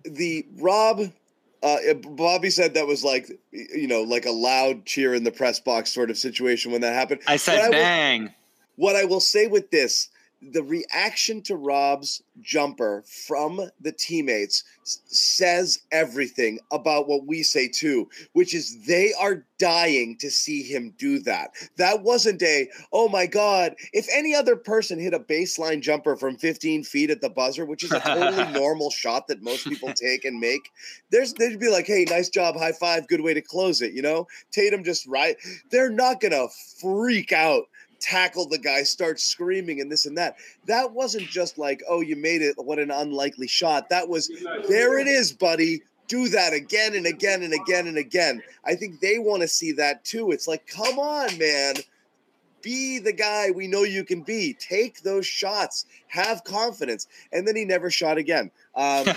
said that was like a loud cheer in the press box sort of situation when that happened. I said, bang. What I will say with this, the reaction to Rob's jumper from the teammates says everything about what we say too, which is they are dying to see him do that. That wasn't oh my God, if any other person hit a baseline jumper from 15 feet at the buzzer, which is a totally normal shot that most people take and make, they'd be like, hey, nice job, high five, good way to close it, Tatum just right. They're not going to freak out, tackle the guy, start screaming and this and that. That wasn't just like, oh, you made it, what an unlikely shot. That was, there it is, buddy. Do that again and again and again and again. I think they want to see that too. It's like, come on, man. Be the guy we know you can be. Take those shots. Have confidence. And then he never shot again. Not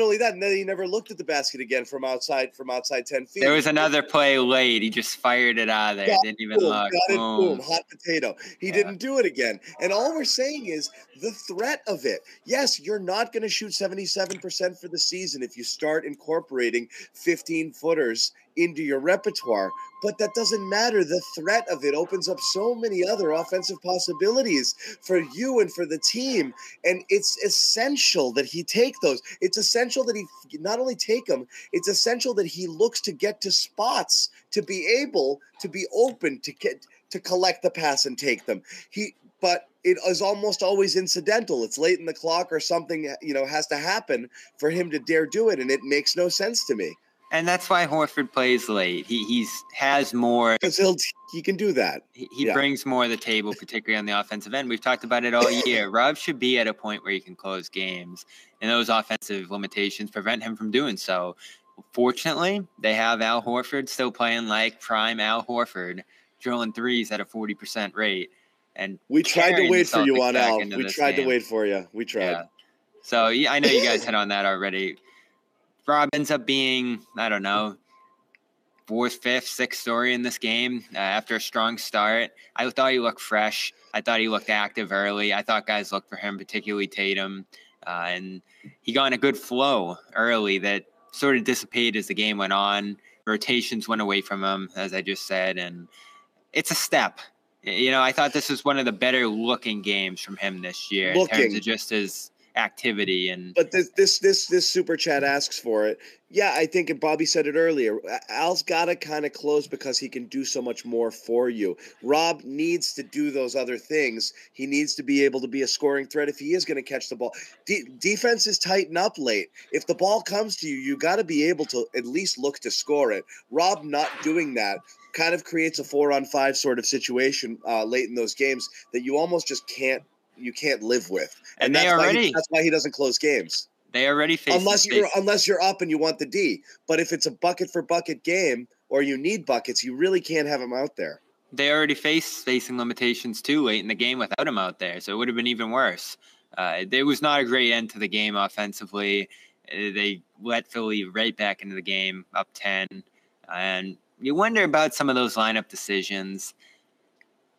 only that, and then he never looked at the basket again from outside 10 feet. There was another play late. He just fired it out of there. Didn't even look. Got it, boom, hot potato. He didn't do it again. And all we're saying is the threat of it. Yes, you're not going to shoot 77% for the season if you start incorporating 15-footers into your repertoire, but that doesn't matter. The threat of it opens up so many other offensive possibilities for you and for the team, and it's essential that he take those. It's essential that he not only take them, it's essential that he looks to get to spots, to be able to be open, to get to collect the pass and take them. But it is almost always incidental. It's late in the clock or something, has to happen for him to dare do it, and it makes no sense to me. And that's why Horford plays late. He has more. Because he can do that. He brings more to the table, particularly on the offensive end. We've talked about it all year. Rob should be at a point where he can close games, and those offensive limitations prevent him from doing so. Fortunately, they have Al Horford still playing like prime Al Horford, drilling threes at a 40% rate. And we tried to wait for you on Al. We tried to wait for you. We tried. Yeah. So I know you guys hit on that already. Rob ends up being, I don't know, fourth, fifth, sixth story in this game after a strong start. I thought he looked fresh. I thought he looked active early. I thought guys looked for him, particularly Tatum. And he got in a good flow early that sort of dissipated as the game went on. Rotations went away from him, as I just said. And it's a step. I thought this was one of the better-looking games from him this year in terms of just his – activity. And but this super chat asks for it. Yeah, I think, and Bobby said it earlier, Al's got to kind of close because he can do so much more for you. Rob needs to do those other things. He needs to be able to be a scoring threat if he is going to catch the ball. Defenses tighten up late. If the ball comes to you, you got to be able to at least look to score it. Rob not doing that kind of creates a 4-on-5 sort of situation late in those games that you almost just can't live with. And that's why he doesn't close games. They already face unless you're up and you want the D. But if it's a bucket for bucket game or you need buckets, you really can't have him out there. They already face spacing limitations too late in the game without him out there. So it would have been even worse. There was not a great end to the game offensively. They let Philly right back into the game up 10. And you wonder about some of those lineup decisions.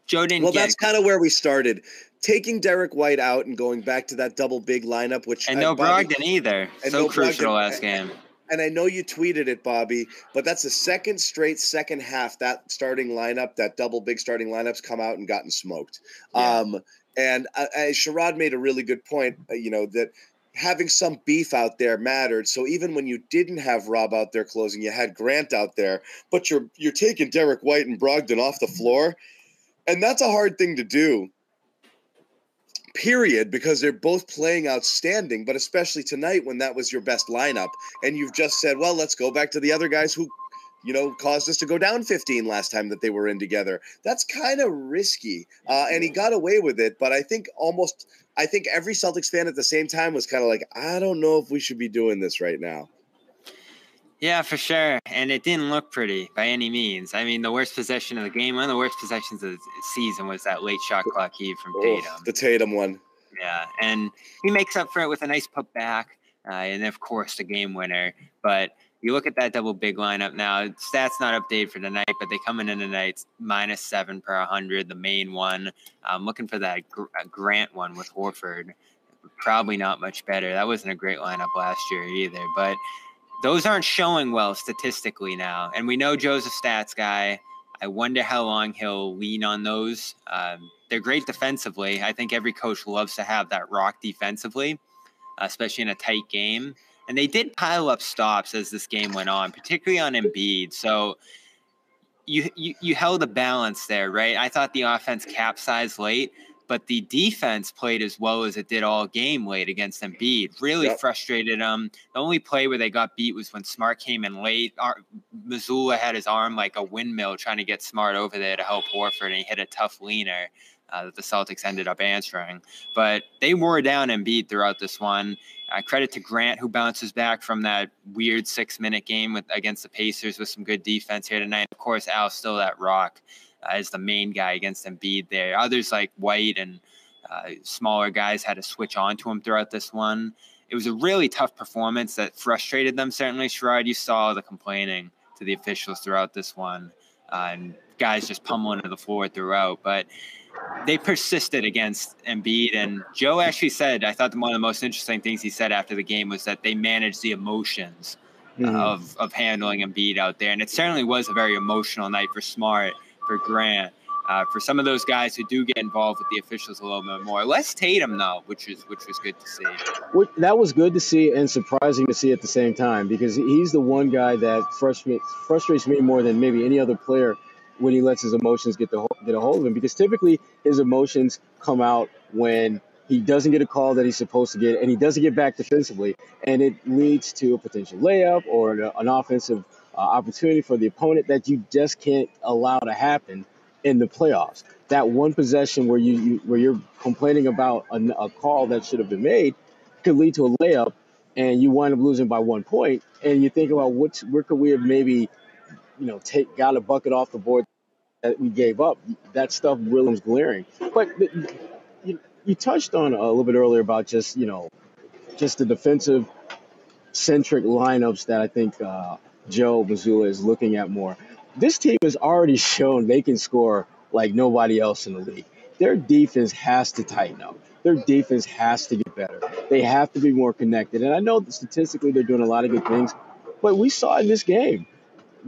Joe didn't get it. Well, that's kind of where we started. Taking Derek White out and going back to that double big lineup, Brogdon either. So crucial last game. And I know you tweeted it, Bobby, but that's the second straight second half that starting lineup, that double big starting lineup's come out and gotten smoked. Yeah. Sherrod made a really good point, that having some beef out there mattered. So even when you didn't have Rob out there closing, you had Grant out there, but you're taking Derek White and Brogdon off the floor. And that's a hard thing to do. Period, because they're both playing outstanding, but especially tonight when that was your best lineup and you've just said, well, let's go back to the other guys who you know, caused us to go down 15 last time that they were in together. That's kind of risky. And he got away with it. But I think almost, I think every Celtics fan at the same time was kind of like, I don't know if we should be doing this right now. Yeah, for sure. And it didn't look pretty by any means. I mean, the worst possession of the game, one of the worst possessions of the season was that late shot clock heave from Tatum. The Tatum one. Yeah. And he makes up for it with a nice put back. And of course the game winner, but you look at that double big lineup now. Stats not updated for tonight, but they come in tonight -7/100, the main one. I'm looking for that Grant one with Horford. Probably not much better. That wasn't a great lineup last year either, but those aren't showing well statistically now. And we know Joe's a stats guy. I wonder how long he'll lean on those. They're great defensively. I think every coach loves to have that rock defensively, especially in a tight game. And they did pile up stops as this game went on, particularly on Embiid. So you held a balance there, right? I thought the offense capsized late, but the defense played as well as it did all game late against Embiid. Really frustrated them. The only play where they got beat was when Smart came in late. Mazzulla had his arm like a windmill trying to get Smart over there to help Horford, and he hit a tough leaner that the Celtics ended up answering. But they wore down Embiid throughout this one. Credit to Grant, who bounces back from that weird 6-minute game against the Pacers with some good defense here tonight. Of course, Al still that rock as the main guy against Embiid there. Others like White and smaller guys had to switch on to him throughout this one. It was a really tough performance that frustrated them, certainly. Sherrod, you saw the complaining to the officials throughout this one, and guys just pummeling to the floor throughout. But they persisted against Embiid, and Joe actually said, I thought one of the most interesting things he said after the game was that they managed the emotions of handling Embiid out there. And it certainly was a very emotional night for Smart, for Grant, for some of those guys who do get involved with the officials a little bit more. Less Tatum, though, which was good to see. That was good to see and surprising to see at the same time, because he's the one guy that frustrates me more than maybe any other player when he lets his emotions get a hold of him, because typically his emotions come out when he doesn't get a call that he's supposed to get and he doesn't get back defensively, and it leads to a potential layup or an offensive opportunity for the opponent that you just can't allow to happen in the playoffs. That one possession where you're complaining about a call that should have been made could lead to a layup, and you wind up losing by 1 point, and you think about where could we have maybe got a bucket off the board that we gave up. That stuff really was glaring. But you touched on a little bit earlier about just the defensive-centric lineups that I think Joe Mazzulla is looking at more. This team has already shown they can score like nobody else in the league. Their defense has to tighten up. Their defense has to get better. They have to be more connected. And I know that statistically they're doing a lot of good things, but we saw in this game,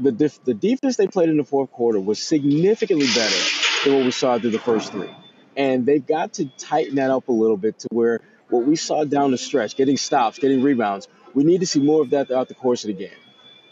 the defense they played in the fourth quarter was significantly better than what we saw through the first three. And they've got to tighten that up a little bit to where what we saw down the stretch, getting stops, getting rebounds, we need to see more of that throughout the course of the game.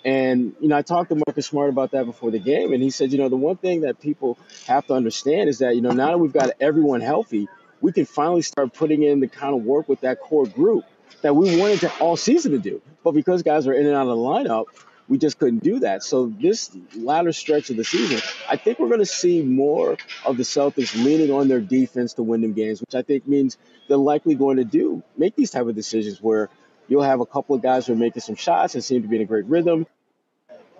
And, I talked to Marcus Smart about that before the game, and he said, the one thing that people have to understand is that, now that we've got everyone healthy, we can finally start putting in the kind of work with that core group that we wanted to all season to do. But because guys are in and out of the lineup, we just couldn't do that. So this latter stretch of the season, I think we're going to see more of the Celtics leaning on their defense to win them games, which I think means they're likely going to make these type of decisions where you'll have a couple of guys who are making some shots and seem to be in a great rhythm,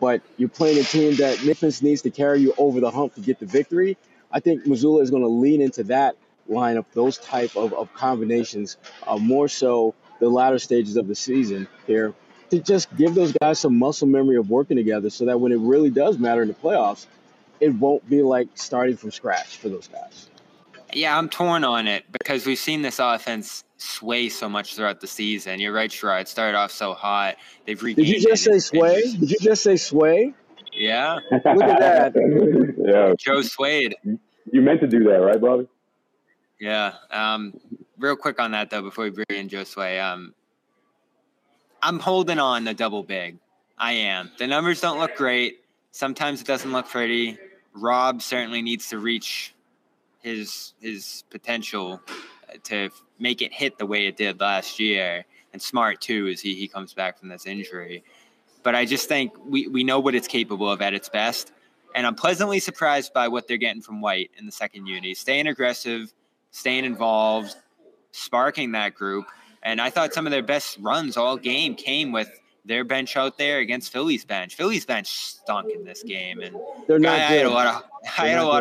but you're playing a team that defense needs to carry you over the hump to get the victory. I think Mazzulla is going to lean into that lineup, those type of combinations, more so the latter stages of the season here, to just give those guys some muscle memory of working together so that when it really does matter in the playoffs, it won't be like starting from scratch for those guys. Yeah, I'm torn on it because we've seen this offense sway so much throughout the season. You're right, Sherrod. It started off so hot. They've regained. Did you just say sway? Did you just say sway? Yeah. Look at that. Yeah. Joe swayed. You meant to do that, right, Bobby? Yeah. Real quick on that, though, before we bring in Joe Sway, I'm holding on the double big. I am. The numbers don't look great. Sometimes it doesn't look pretty. Rob certainly needs to reach his potential to make it hit the way it did last year. And Smart, too, as he comes back from this injury. But I just think we know what it's capable of at its best. And I'm pleasantly surprised by what they're getting from White in the second unit. Staying aggressive, staying involved, sparking that group. And I thought some of their best runs all game came with their bench out there against Philly's bench. Philly's bench stunk in this game, and I had a lot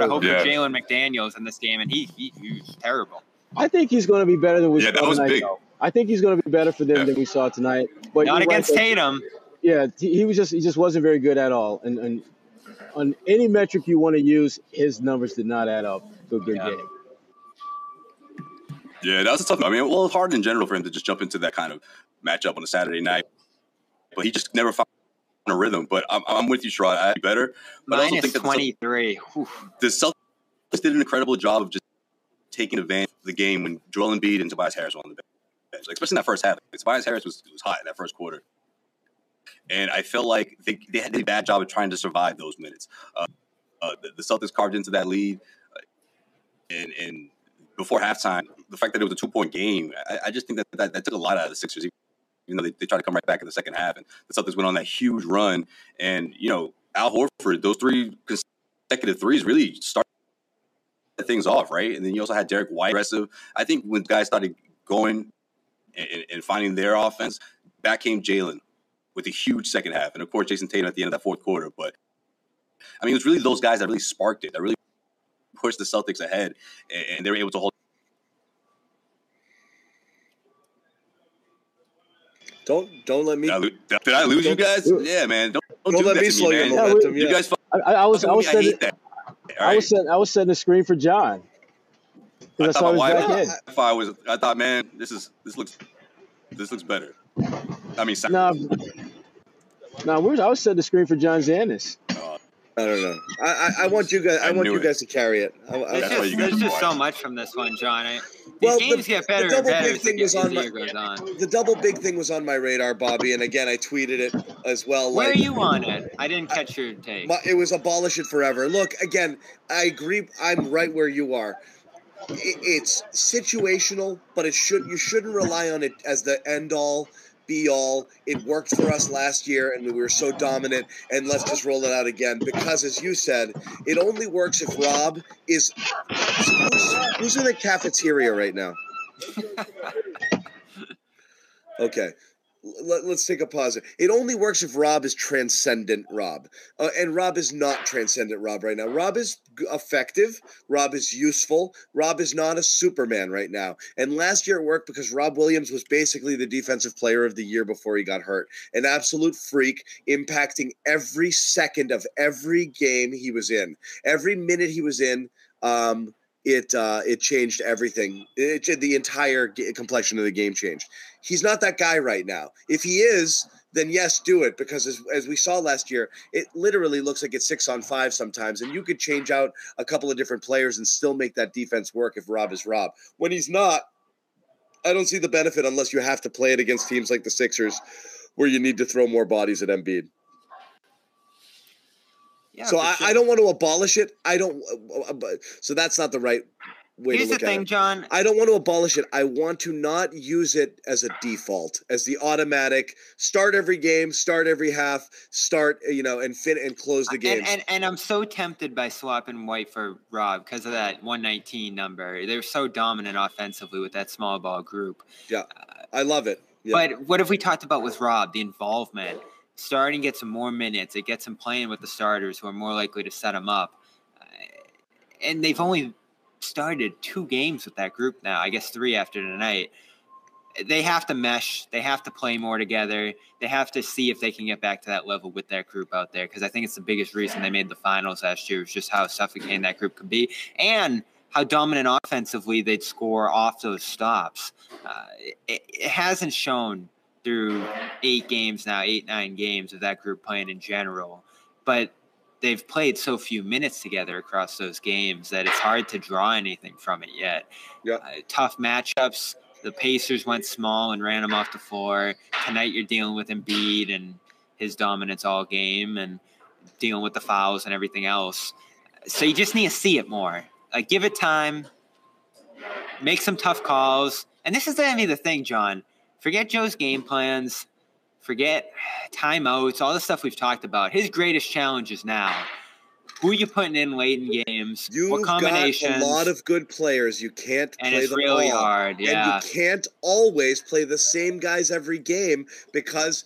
of hope for Jalen McDaniels in this game, and he was terrible. I think he's going to be better than we saw tonight. I think he's going to be better for them than we saw tonight. But not against Tatum. Yeah, he just wasn't very good at all, and on any metric you want to use, his numbers did not add up to a good game. Yeah, that was a tough one. I mean, it was hard in general for him to just jump into that kind of matchup on a Saturday night. But he just never found a rhythm. But I'm with you, Sherrod. I'd be better. But minus I also think that 23. The Celtics did an incredible job of just taking advantage of the game when Joel Embiid and Tobias Harris were on the bench, like, especially in that first half. Tobias Harris was hot in that first quarter. And I felt like they had a bad job of trying to survive those minutes. The Celtics carved into that lead. And before halftime, the fact that it was a two-point game, I just think that took a lot out of the Sixers. You know, they tried to come right back in the second half, and the Celtics went on that huge run. And, you know, Al Horford, those three consecutive threes really started things off, right? And then you also had Derek White aggressive. I think when guys started going and finding their offense, back came Jaylen with a huge second half. And, of course, Jason Tatum at the end of that fourth quarter. But, I mean, it was really those guys that really sparked it, that really pushed the Celtics ahead, and they were able to hold. Don't let me. Did I lose you guys? Yeah, man. Don't do let me slow your momentum. You guys. I was setting. I was setting a screen for John. I thought, man, this looks better. I mean, I was setting the screen for John Zanis. I don't know. I want you guys. I want you guys to carry it. There's just so much from this one, John. These games get better and better as the year goes on. The double big thing was on my radar, Bobby, and again I tweeted it as well. Where are you on it? I didn't catch your take. It was abolish it forever. Look, again, I agree. I'm right where you are. It's situational, but you shouldn't rely on it as the end all. Be all. It worked for us last year, and we were so dominant. And let's just roll it out again because, as you said, it only works if Rob is. Who's in the cafeteria right now? Okay, let's take a pause. It only works if Rob is transcendent, Rob, and Rob is not transcendent, Rob, right now. Rob is effective. Rob is useful. Rob is not a Superman right now. And last year it worked because Rob Williams was basically the defensive player of the year before he got hurt. An absolute freak, impacting every second of every game he was in. Every minute he was in, it changed everything. The entire complexion of the game changed. He's not that guy right now. If he is, then yes, do it. Because as we saw last year, it literally looks like it's 6-on-5 sometimes. And you could change out a couple of different players and still make that defense work if Rob is Rob. When he's not, I don't see the benefit unless you have to play it against teams like the Sixers where you need to throw more bodies at Embiid. Yeah, so I don't want to abolish it. So that's not the right way to look at it. Here's the thing, John. I don't want to abolish it. I want to not use it as a default, as the automatic start every game, start every half, start, you know, and fit and close the game. And I'm so tempted by swapping White for Rob because of that 119 number. They're so dominant offensively with that small ball group. Yeah, I love it. Yeah. But what have we talked about with Rob, the involvement? Starting gets him more minutes. It gets him playing with the starters who are more likely to set him up. And they've only started 2 games with that group now, I guess 3 after tonight. They have to mesh. They have to play more together. They have to see if they can get back to that level with that group out there because I think it's the biggest reason they made the finals last year was just how suffocating that group could be and how dominant offensively they'd score off those stops. It hasn't shown through 8 games now, 8-9 games of that group playing in general. But they've played so few minutes together across those games that it's hard to draw anything from it yet. Yep. Tough matchups. The Pacers went small and ran them off the floor. Tonight you're dealing with Embiid and his dominance all game and dealing with the fouls and everything else. So you just need to see it more. Like, give it time. Make some tough calls. And this is the thing, John. Forget Joe's game plans. Forget timeouts, all the stuff we've talked about. His greatest challenge is now. Who are you putting in late in games? What combinations? You've got a lot of good players. You can't play them all. And it's really hard, yeah. And you can't always play the same guys every game because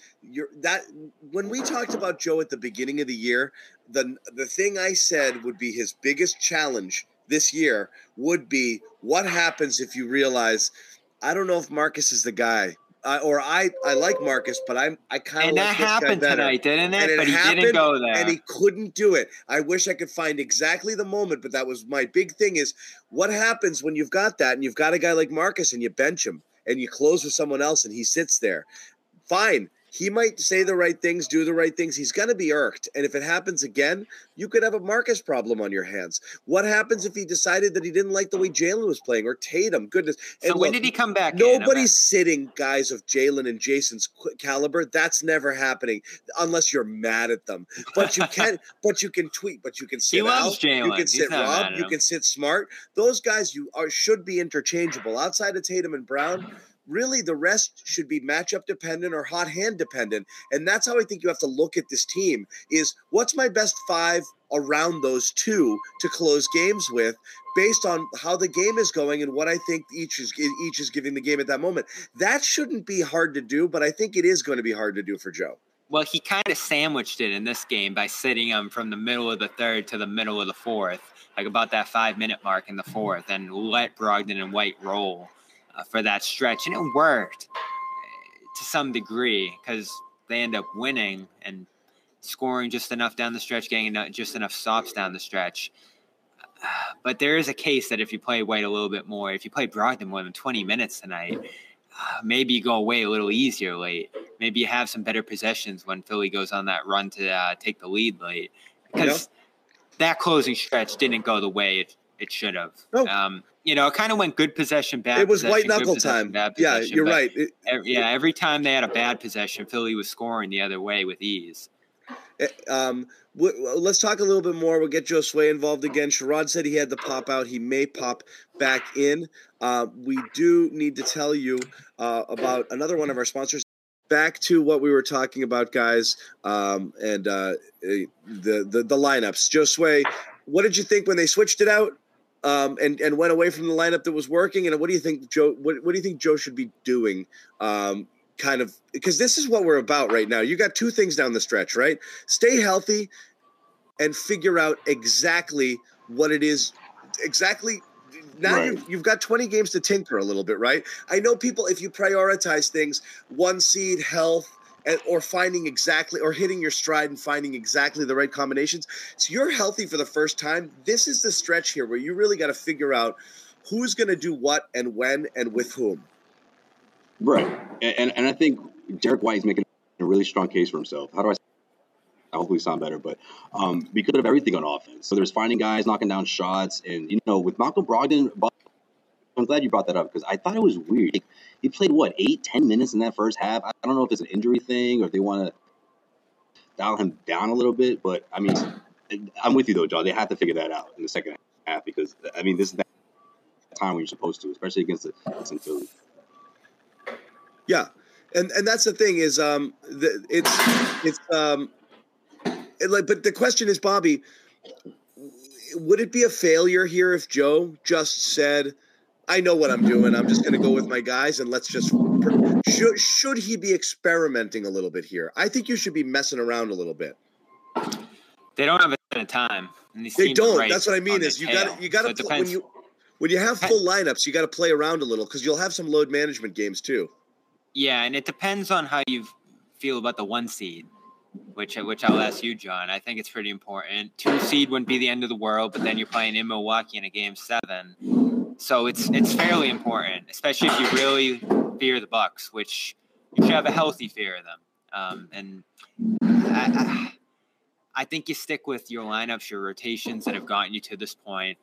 when we talked about Joe at the beginning of the year, the thing I said would be his biggest challenge this year would be what happens if you realize, I don't know if Marcus is the guy. I like Marcus, but I kind of like this guy better. And that happened tonight, didn't it? But he didn't go there. And he couldn't do it. I wish I could find exactly the moment, but that was my big thing is what happens when you've got that and you've got a guy like Marcus and you bench him and you close with someone else and he sits there. Fine. He might say the right things, do the right things. He's going to be irked. And if it happens again, you could have a Marcus problem on your hands. What happens if he decided that he didn't like the way Jaylen was playing or Tatum? Goodness. And so when did he come back? Nobody's sitting guys of Jaylen and Jason's caliber. That's never happening unless you're mad at them. But you can tweet, but you can sit out. You can sit Rob. You can sit Smart. Those guys should be interchangeable. Outside of Tatum and Brown, really, the rest should be matchup dependent or hot hand dependent. And that's how I think you have to look at this team is what's my best five around those two to close games with based on how the game is going and what I think each is giving the game at that moment. That shouldn't be hard to do, but I think it is going to be hard to do for Joe. Well, he kind of sandwiched it in this game by sitting him from the middle of the third to the middle of the fourth, like about that 5-minute mark in the fourth, and let Brogdon and White roll for that stretch, and it worked to some degree because they end up winning and scoring just enough down the stretch, getting just enough stops down the stretch. But there is a case that if you play White a little bit more, if you play Brogdon more than 20 minutes tonight, maybe you go away a little easier late. Maybe you have some better possessions when Philly goes on that run to take the lead late, because that closing stretch didn't go the way it should have. No. It kind of went good possession, bad possession. It was white knuckle time. Yeah, you're right. Every time they had a bad possession, Philly was scoring the other way with ease. Let's talk a little bit more. We'll get Joe Sway involved again. Sherrod said he had to pop out. He may pop back in. We do need to tell you about another one of our sponsors. Back to what we were talking about, guys, and the lineups. Joe Sway, what did you think when they switched it out? And went away from the lineup that was working. And what do you think, Joe? What do you think Joe should be doing? Kind of, because this is what we're about right now. You got two things down the stretch, right? Stay healthy, and figure out exactly what it is. Exactly. Now you've got 20 games to tinker a little bit, right? I know people. If you prioritize things, one seed, health, or finding exactly, or hitting your stride and finding exactly the right combinations. So you're healthy for the first time. This is the stretch here where you really got to figure out who's going to do what and when and with whom. Right. And I think Derek White is making a really strong case for himself. How do I hopefully sound better, but because of everything on offense. So there's finding guys, knocking down shots. And, with Malcolm Brogdon, I'm glad you brought that up because I thought it was weird. Like, he played, 8-10 minutes in that first half? I don't know if it's an injury thing or if they want to dial him down a little bit. But, I mean, I'm with you, though, John. They have to figure that out in the second half because, I mean, this is that time when you're supposed to, especially against the Philly. Yeah. And that's the thing is but the question is, Bobby, would it be a failure here if Joe just said – I know what I'm doing. I'm just going to go with my guys, and let's just – should he be experimenting a little bit here? I think you should be messing around a little bit. They don't have a ton of time. They don't. Right. That's what I mean is you got to – when you have full lineups, you got to play around a little because you'll have some load management games too. Yeah, and it depends on how you feel about the one seed, which I'll ask you, John. I think it's pretty important. 2 seed wouldn't be the end of the world, but then you're playing in Milwaukee in a Game 7. So it's fairly important, especially if you really fear the Bucks, which you should have a healthy fear of them. And I think you stick with your lineups, your rotations that have gotten you to this point.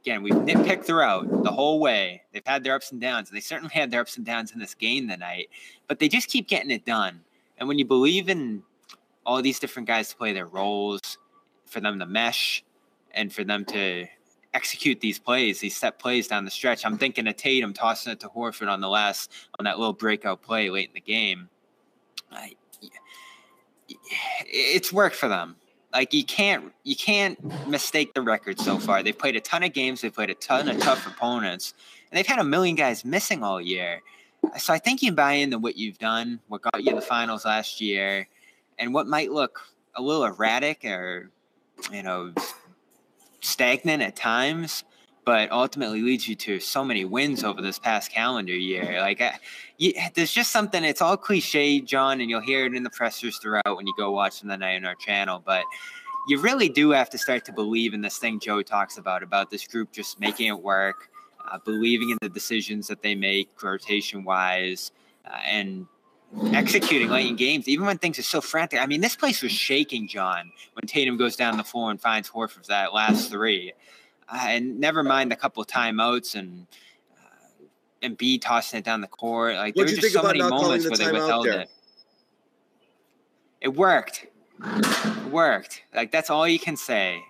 Again, we've nitpicked throughout the whole way. They've had their ups and downs, and they certainly had their ups and downs in this game tonight. But they just keep getting it done. And when you believe in all these different guys to play their roles, for them to mesh, and for them to execute these plays, these set plays down the stretch. I'm thinking of Tatum tossing it to Horford on that little breakout play late in the game. it's worked for them. Like, you can't mistake the record so far. They've played a ton of games. They've played a ton of tough opponents. And they've had a million guys missing all year. So I think you buy into what you've done, what got you in the finals last year, and what might look a little erratic or, you know, stagnant at times, but ultimately leads you to so many wins over this past calendar year. Like, there's just something, it's all cliche, John, and you'll hear it in the pressers throughout when you go watch them tonight on our channel, but you really do have to start to believe in this thing Joe talks about this group just making it work, believing in the decisions that they make rotation-wise, and executing late in games, even when things are so frantic. I mean, this place was shaking, John, when Tatum goes down the floor and finds Horford for that last three. And never mind a couple of timeouts and Embiid tossing it down the court. Like, there were just so many moments where they withheld it. It worked. It worked. Like, that's all you can say.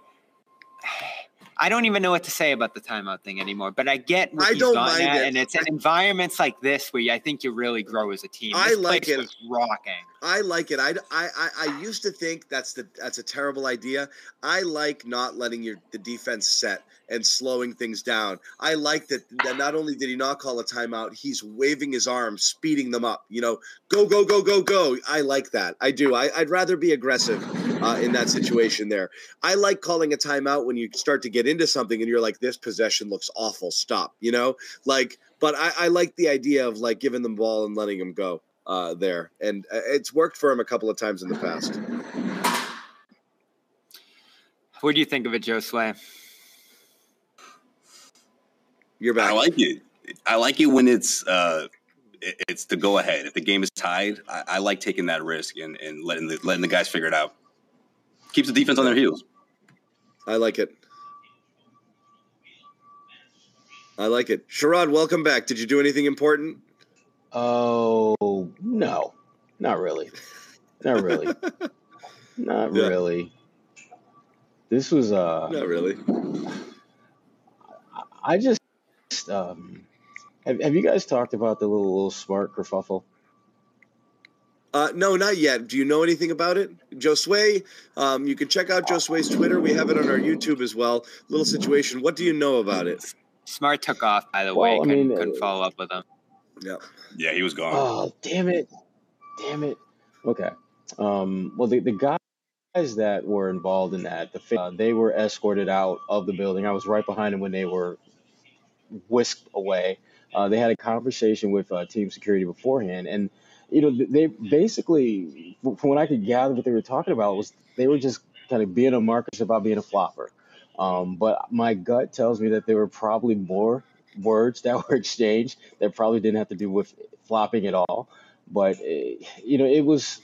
I don't even know what to say about the timeout thing anymore, but I get what he's gotten at, and it's environments like this where I think you really grow as a team. I like it. This place was rocking. I like it. I used to think that's a terrible idea. I like not letting the defense set and slowing things down. I like that not only did he not call a timeout, he's waving his arms, speeding them up. You know, go, go, go, go, go. I like that. I do. I'd rather be aggressive in that situation there. I like calling a timeout when you start to get into something and you're like, this possession looks awful. Stop, you know, like, but I like the idea of like giving them the ball and letting them go there. And it's worked for him a couple of times in the past. What do you think of it, Joe Slay? You're back. I like it. I like it when it's the go ahead. If the game is tied, I like taking that risk and letting the guys figure it out. Keeps the defense on their heels. I like it. I like it. Sherrod, welcome back. Did you do anything important? Oh, no. Not really. Not really. Not yeah. really. This was... Not really. I just... have you guys talked about the little Smart kerfuffle? No, not yet. Do you know anything about it? Josue, you can check out Josue's Twitter. We have it on our YouTube as well. Little situation. What do you know about it? Smart took off, by the way. Couldn't follow up with him. Yeah. Yeah, he was gone. Oh, damn it. Damn it. Okay. Well, the guys that were involved in that, they were escorted out of the building. I was right behind them when they were whisked away. They had a conversation with team security beforehand, and you know, they basically, from what I could gather, what they were talking about was they were just kind of being a Marcus about being a flopper. But my gut tells me that there were probably more words that were exchanged that probably didn't have to do with flopping at all. But, you know, it was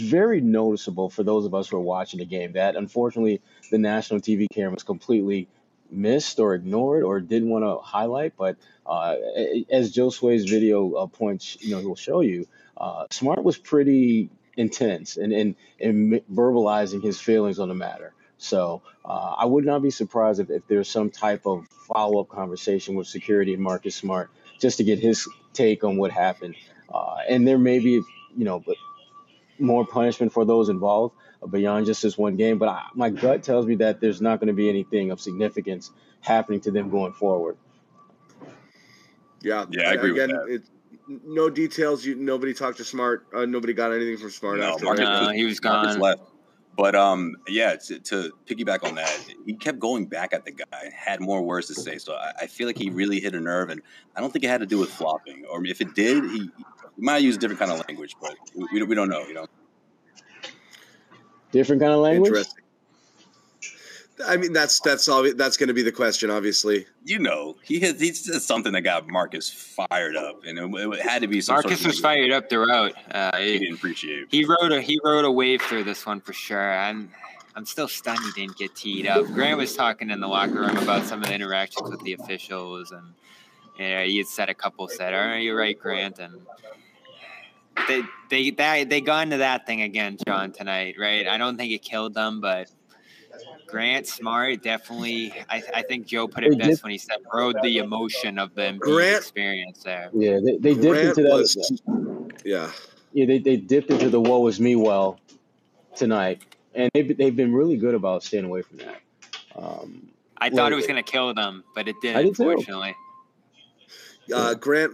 very noticeable for those of us who were watching the game that, unfortunately, the national TV cameras completely missed or ignored or didn't want to highlight. But as Joe Sway's video points, you know, he'll show you, Smart was pretty intense in verbalizing his feelings on the matter. So I would not be surprised if there's some type of follow-up conversation with security and Marcus Smart just to get his take on what happened. And there may be, you know, more punishment for those involved beyond just this one game. But my gut tells me that there's not going to be anything of significance happening to them going forward. Yeah. Yeah, I agree with that. No details. Nobody talked to Smart. Nobody got anything from Smart after. No, he was gone. Marcus left. But, yeah, to piggyback on that, he kept going back at the guy and had more words to say. So I feel like he really hit a nerve, and I don't think it had to do with flopping. Or if it did, he might use a different kind of language, but we don't know, you know. Different kind of language? Interesting. I mean, that's going to be the question, obviously. You know, he's just something that got Marcus fired up, and it had to be some Marcus sort of was fired up throughout. He didn't appreciate. He rode a wave through this one for sure. I'm still stunned he didn't get teed up. Grant was talking in the locker room about some of the interactions with the officials, and you know, he had said a couple said, "All right, you're right, Grant," and they got into that thing again, John, tonight, right? I don't think it killed them, but. Grant Smart definitely. I think Joe put it best when he said rode the emotion of the experience there. Yeah, they dipped into that. Yeah, yeah, they dipped into the woe is me well tonight, and they've been really good about staying away from that. I thought it was going to kill them, but it didn't, unfortunately. Grant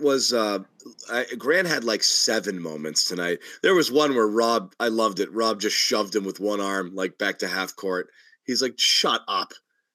had like 7 moments tonight. There was one where Rob, I loved it. Rob just shoved him with one arm, like back to half court. He's like, shut up,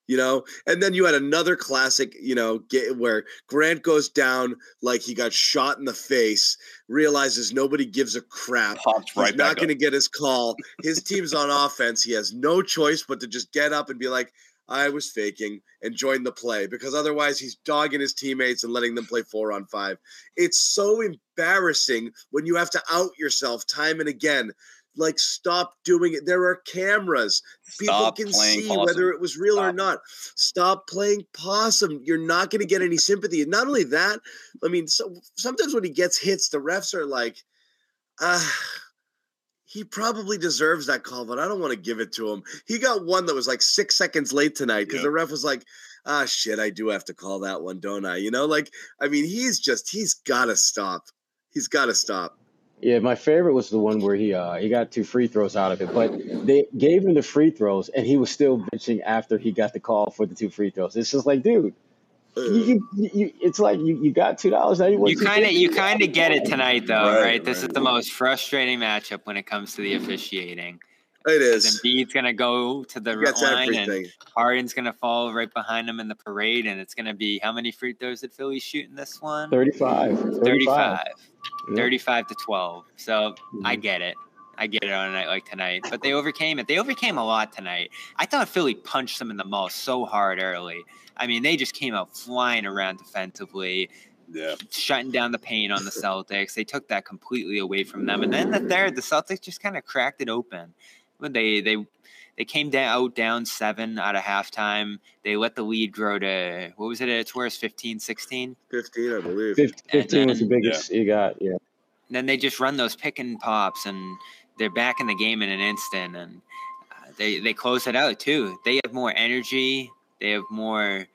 you know? And then you had another classic, you know, where Grant goes down like he got shot in the face, realizes nobody gives a crap. He's right not going to get his call. His team's on offense. He has no choice but to just get up and be like, I was faking, and joined the play, because otherwise he's dogging his teammates and letting them play 4-on-5. It's so embarrassing when you have to out yourself time and again. Like, stop doing it. There are cameras. Stop. People can see possum. Whether it was real or not. Stop playing possum. You're not going to get any sympathy. And not only that, I mean, sometimes when he gets hits, the refs are like, he probably deserves that call, but I don't want to give it to him. He got one that was like 6 seconds late tonight because the ref was like, shit, I do have to call that one, don't I? You know, like, I mean, he's got to stop. He's got to stop. Yeah, my favorite was the one where he got 2 free throws out of it, but they gave him the free throws, and he was still bitching after he got the call for the 2 free throws. It's just like, dude. It's like you got $2. Now you kind of get it tonight, though, right? This is the most frustrating matchup when it comes to the officiating. It is. Embiid's gonna go to the line, and Harden's gonna fall right behind him in the parade, and it's gonna be how many free throws did Philly shoot in this one? 35. 35-12. So I get it. I get it on a night like tonight, but they overcame it. They overcame a lot tonight. I thought Philly punched them in the mouth so hard early. I mean, they just came out flying around defensively, shutting down the paint on the Celtics. They took that completely away from them. And then the Celtics just kind of cracked it open. They came down 7 out of halftime. They let the lead grow to, what was it? It's worse, 15, 16? 15, I believe. 15 was the biggest you got, And then they just run those pick and pops, and they're back in the game in an instant. And they close it out, too. They have more energy. They have more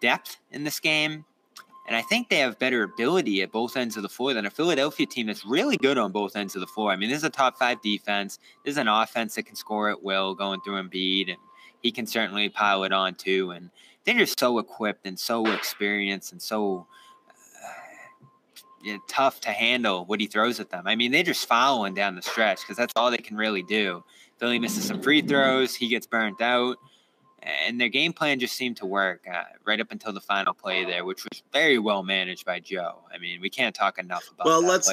depth in this game. And I think they have better ability at both ends of the floor than a Philadelphia team that's really good on both ends of the floor. I mean, this is a top 5 defense. This is an offense that can score at will going through Embiid, and he can certainly pile it on, too. And they're just so equipped and so experienced and so tough to handle what he throws at them. I mean, they're just following down the stretch because that's all they can really do. Philly misses some free throws. He gets burnt out. And their game plan just seemed to work right up until the final play there, which was very well managed by Joe. I mean, we can't talk enough about that. Well, let's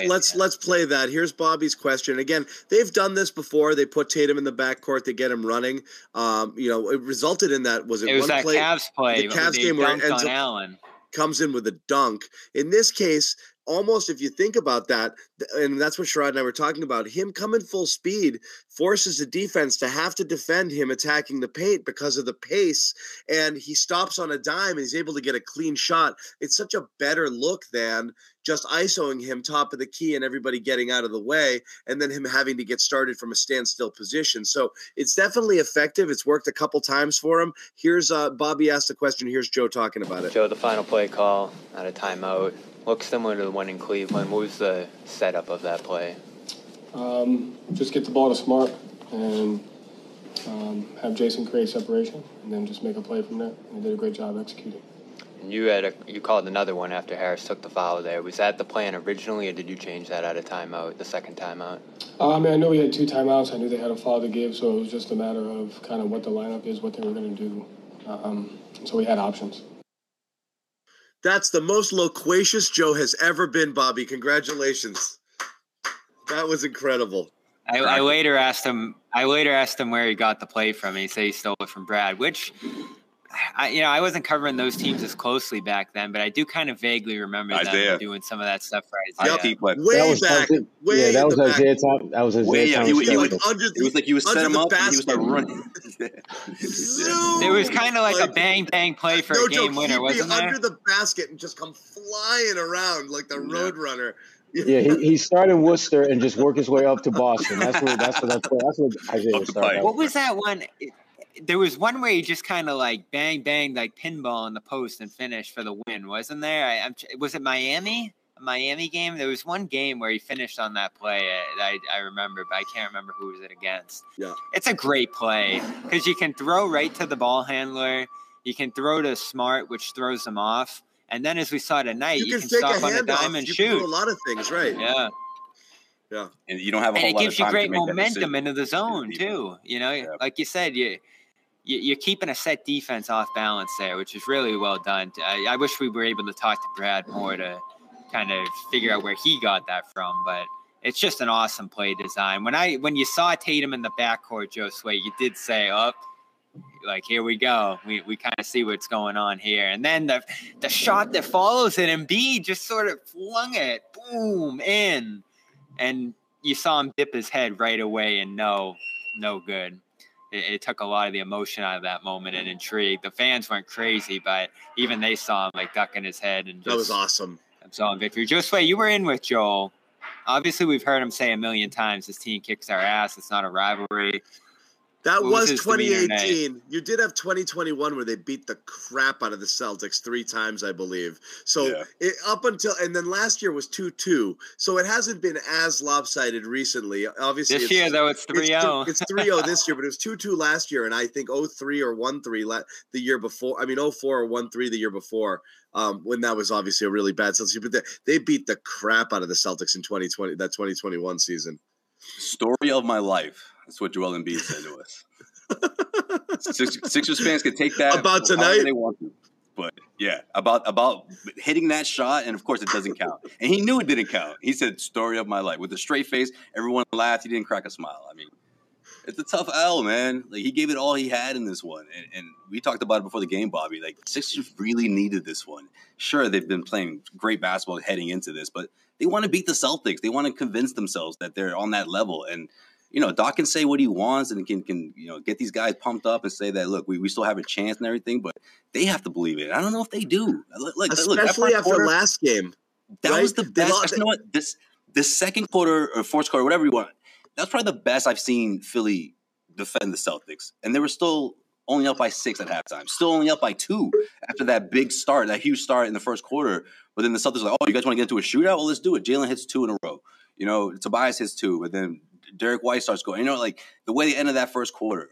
play that. Here's Bobby's question. Again, they've done this before. They put Tatum in the backcourt. They get him running. It resulted in that. It was that Cavs play. The Cavs game where it ends Allen comes in with a dunk. In this case, almost, if you think about that, and that's what Sherrod and I were talking about, him coming full speed forces the defense to have to defend him attacking the paint because of the pace, and he stops on a dime and he's able to get a clean shot. It's such a better look than just ISOing him top of the key and everybody getting out of the way and then him having to get started from a standstill position. So it's definitely effective. It's worked a couple times for him. Here's Bobby asked the question. Here's Joe talking about it. Joe, the final play call out of timeout looks similar to the one in Cleveland. What was the setup of that play? Just get the ball to Smart and have Jason create separation and then just make a play from there. And they did a great job executing. And you called another one after Harris took the foul there. Was that the plan originally, or did you change that out of timeout, the second timeout? I mean, I know we had 2 timeouts. I knew they had a foul to give, so it was just a matter of kind of what the lineup is, what they were going to do. So we had options. That's the most loquacious Joe has ever been, Bobby. Congratulations. That was incredible. I later asked him where he got the play from, and he said he stole it from Brad, which I wasn't covering those teams as closely back then, but I do kind of vaguely remember them doing some of that stuff for Isaiah. Way back. Yeah, that was Isaiah Thomas. That was Isaiah Thomas. It was like you would set him up, and he was like running. There was kind of like a bang-bang play for a game winner, wasn't there? Under the basket and just come flying around like the Road Runner. Yeah, he started Worcester and just worked his way up to Boston. That's what Isaiah started. What was that one? There was one where he just kind of like bang, bang, like pinball in the post and finish for the win, wasn't there? Was it Miami? Miami game, there was one game where he finished on that play. I remember, but I can't remember who was it against. Yeah, it's a great play because you can throw right to the ball handler. You can throw to Smart, which throws him off. And then, as we saw tonight, you can stop on a dime and shoot. You can do a lot of things, right? Yeah. Yeah. And you don't have a whole lot of time. And it gives you great momentum into the zone, too. You know, yeah. Like you said, you're keeping a set defense off balance there, which is really well done. I wish we were able to talk to Brad more to kind of figure out where he got that from, but it's just an awesome play design. When you saw Tatum in the backcourt, Joe Sway, you did say, oh, like, here we go. We kind of see what's going on here. And then the shot that follows it, Embiid just sort of flung it, boom, in. And you saw him dip his head right away and no good. It took a lot of the emotion out of that moment and intrigue. The fans weren't crazy, but even they saw him, like, ducking his head. And that was awesome. Absolving victory. Joe Sway, you were in with Joel. Obviously, we've heard him say a million times, this team kicks our ass. It's not a rivalry. That was 2018. You did have 2021 where they beat the crap out of the Celtics 3 times, I believe. So yeah. And then last year was 2-2. So it hasn't been as lopsided recently. Obviously, this year, though, it's 3-0. It's 3-0 this year, but it was 2-2 last year. And I think 0-3 or 1-3 the year before. I mean, 0-4 or 1-3 the year before. When that was obviously a really bad Celtics. But they beat the crap out of the Celtics in 2021 season. Story of my life. That's what Joel Embiid said to us. Sixers fans can take that about tonight. They want to. But yeah, about hitting that shot, and of course it doesn't count. And he knew it didn't count. He said, "Story of my life." With a straight face, everyone laughed. He didn't crack a smile. I mean, it's a tough L, man. Like, he gave it all he had in this one, and we talked about it before the game, Bobby. Like, Sixers really needed this one. Sure, they've been playing great basketball heading into this, but they want to beat the Celtics. They want to convince themselves that they're on that level. And you know, Doc can say what he wants and can you know, get these guys pumped up and say that, look, we still have a chance and everything, but they have to believe it. I don't know if they do. Like, especially after last game. That was the best. You know what? The second quarter or fourth quarter, whatever you want, that's probably the best I've seen Philly defend the Celtics. And they were still only up by 6 at halftime, still only up by 2 after that big start, that huge start in the first quarter. But then the Celtics were like, oh, you guys want to get into a shootout? Well, let's do it. Jaylen hits 2 in a row. You know, Tobias hits 2, but then Derek White starts going, you know, like the way they ended that first quarter,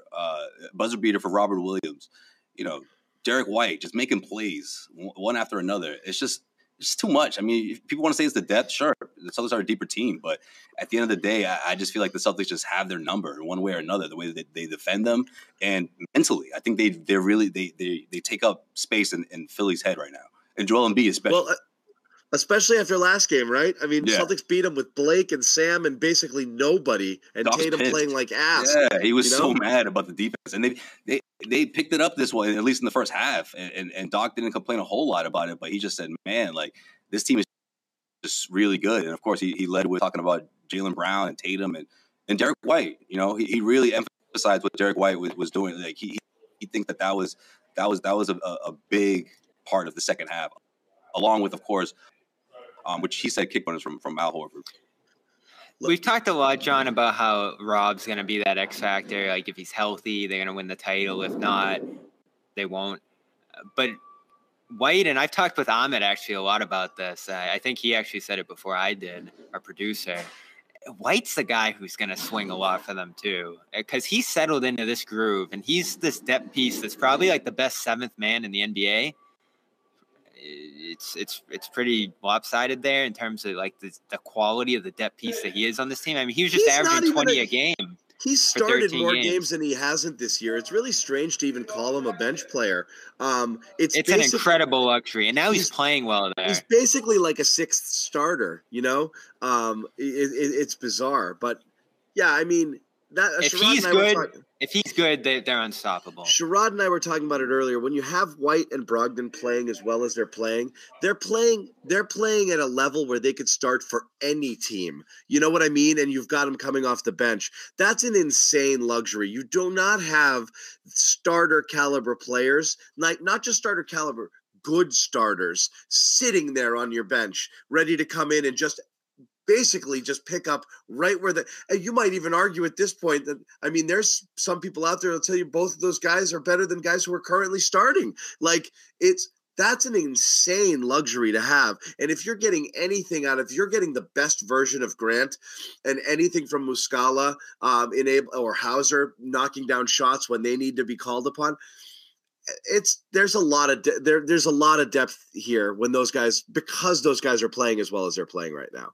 buzzer beater for Robert Williams, you know, Derek White just making plays one after another. It's just too much. I mean, if people want to say it's the depth, sure, the Celtics are a deeper team, but at the end of the day, I just feel like the Celtics just have their number in one way or another, the way that they defend them. And mentally, I think they really take up space in Philly's head right now. And Joel Embiid especially. Well, especially after last game, right? I mean, yeah. Celtics beat him with Blake and Sam and basically nobody, and Doc's Tatum pissed. Playing like ass. Yeah, he was so mad about the defense, and they picked it up this one, at least in the first half. And Doc didn't complain a whole lot about it, but he just said, "Man, like this team is just really good." And of course, he led with talking about Jaylen Brown and Tatum and Derek White. You know, he really emphasized what Derek White was doing. Like he thinks that was a big part of the second half, along with, of course. Which he said kick bonus from Al Horford. We've talked a lot, John, about how Rob's going to be that X factor. Like, if he's healthy, they're going to win the title. If not, they won't. But White, and I've talked with Ahmed actually a lot about this. I think he actually said it before I did, our producer. White's the guy who's going to swing a lot for them, too, because he's settled into this groove, and he's this depth piece that's probably like the best 7th man in the NBA. It's pretty lopsided there in terms of like the quality of the depth piece that he is on this team. I mean, he was just averaging 20 a game. He started more games than he hasn't this year. It's really strange to even call him a bench player. It's an incredible luxury, and now he's playing well there. He's basically like a 6th starter, you know. It's bizarre, but yeah, I mean. If he's good, they're unstoppable. Sherrod and I were talking about it earlier. When you have White and Brogdon playing as well as they're playing at a level where they could start for any team. You know what I mean? And you've got them coming off the bench. That's an insane luxury. You do not have starter caliber players, like not just starter caliber, good starters sitting there on your bench, ready to come in and just basically just pick up right where you might even argue at this point that, I mean, there's some people out there that'll tell you both of those guys are better than guys who are currently starting. Like, it's That's an insane luxury to have. And if you're getting anything out of, you're getting the best version of Grant and anything from Muscala or Hauser knocking down shots when they need to be called upon. There's a lot of depth here when those guys, because those guys are playing as well as they're playing right now.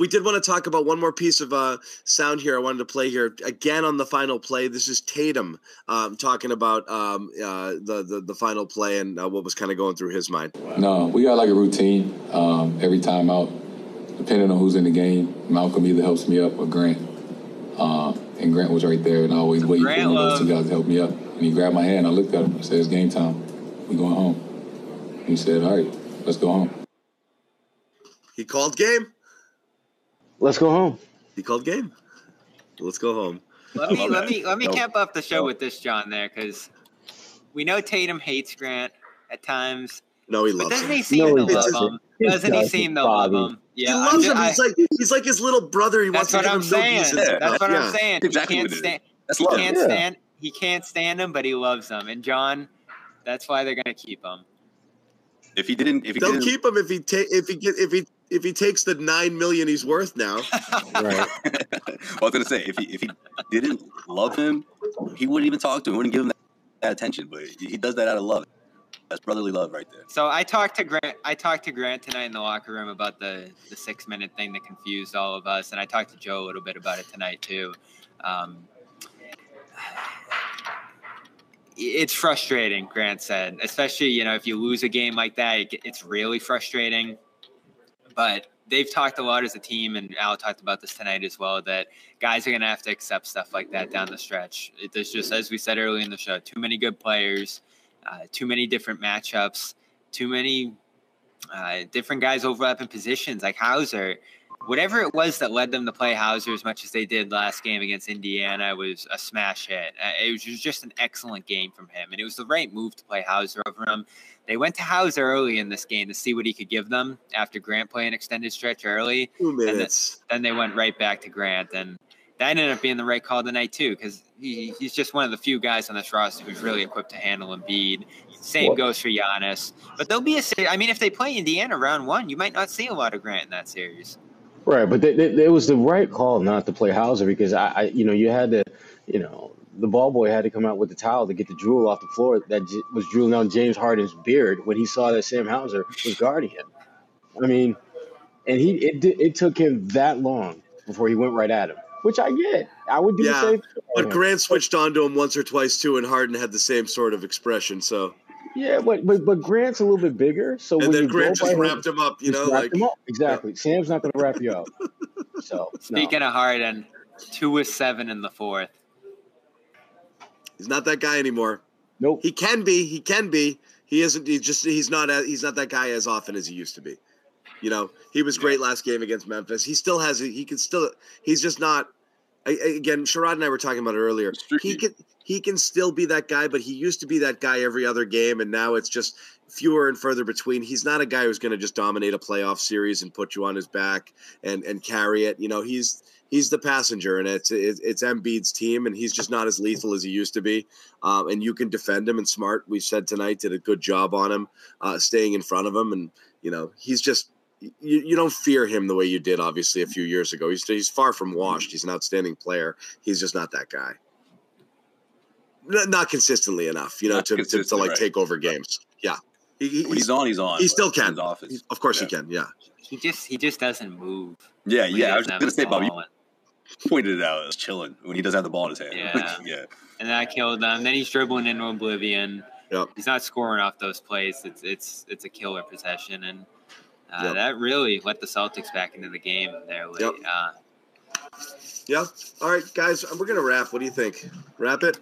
We did want to talk about one more piece of sound here I wanted to play here. Again, on the final play, this is Tatum talking about the final play and what was kind of going through his mind. No, we got like a routine every time out, depending on who's in the game. Malcolm either helps me up or Grant. And Grant was right there, and I always waited for one of those two guys to help me up. And he grabbed my hand. I looked at him. I said, it's game time. We're going home. And he said, all right, let's go home. He called game. Let's go home. He called game. Let's go home. Let me cap up the show with this, John, there, because we know Tatum hates Grant at times. No, he loves him. Doesn't he seem to love him? Doesn't he seem to love him? Yeah, he loves him. He's like his little brother. He wants to give him no pieces. That's what I'm saying. Exactly. He can't stand him, but he loves him. And John, that's why they're gonna keep him. They'll keep him if he takes the $9 million he's worth now. Right. I was gonna say if he didn't love him, he wouldn't even talk to him. He wouldn't give him that attention. But he does that out of love. That's brotherly love right there. So I talked to Grant tonight in the locker room about the 6-minute thing that confused all of us, and I talked to Joe a little bit about it tonight too. It's frustrating, Grant said, especially if you lose a game like that, it's really frustrating. But they've talked a lot as a team, and Al talked about this tonight as well, that guys are going to have to accept stuff like that down the stretch. There's just, as we said earlier in the show, too many good players, too many different matchups, too many different guys overlapping positions like Hauser. Whatever it was that led them to play Hauser as much as they did last game against Indiana was a smash hit. It was just an excellent game from him, and it was the right move to play Hauser over him. They went to Hauser early in this game to see what he could give them after Grant played an extended stretch early. 2 minutes. And then they went right back to Grant, and that ended up being the right call tonight too, because he's just one of the few guys on this roster who's really equipped to handle Embiid. Same goes for Giannis. But there'll be if they play Indiana round one, you might not see a lot of Grant in that series. Right, but it was the right call not to play Hauser because the ball boy had to come out with the towel to get the drool off the floor that was drooling on James Harden's beard when he saw that Sam Hauser was guarding him. I mean, and it took him that long before he went right at him, which I get. I would do the same thing. But Grant switched on to him once or twice too, and Harden had the same sort of expression. So yeah, but Grant's a little bit bigger, so and when then you Grant just wrapped him up, exactly. Yeah. Sam's not going to wrap you up. So speaking of Harden, 2 of 7 in the fourth. He's not that guy anymore. Nope. He can be. He can be. He isn't. He's not that guy as often as he used to be. He was great last game against Memphis. He still has. He's just not. Again, Sherrod and I were talking about it earlier. He can still be that guy, but he used to be that guy every other game, and now it's just fewer and further between. He's not a guy who's going to just dominate a playoff series and put you on his back and carry it. He's the passenger, and it's Embiid's team, and he's just not as lethal as he used to be. And you can defend him, and Smart, we said tonight, did a good job on him, staying in front of him, and he's just. You don't fear him the way you did, obviously, a few years ago. He's far from washed. He's an outstanding player. He's just not that guy. Not consistently enough, to take over games. Yeah. When he's on, he's on. He still can. Of course he can, yeah. He just doesn't move. Yeah, yeah. I was going to say, Bob, you pointed it out. I was chilling when he doesn't have the ball in his hand. Yeah. Yeah. And then I killed him. Then he's dribbling into oblivion. Yep. He's not scoring off those plays. It's a killer possession, and that really let the Celtics back into the game there. Yep. Yeah. All right, guys, we're going to wrap. What do you think? Wrap it?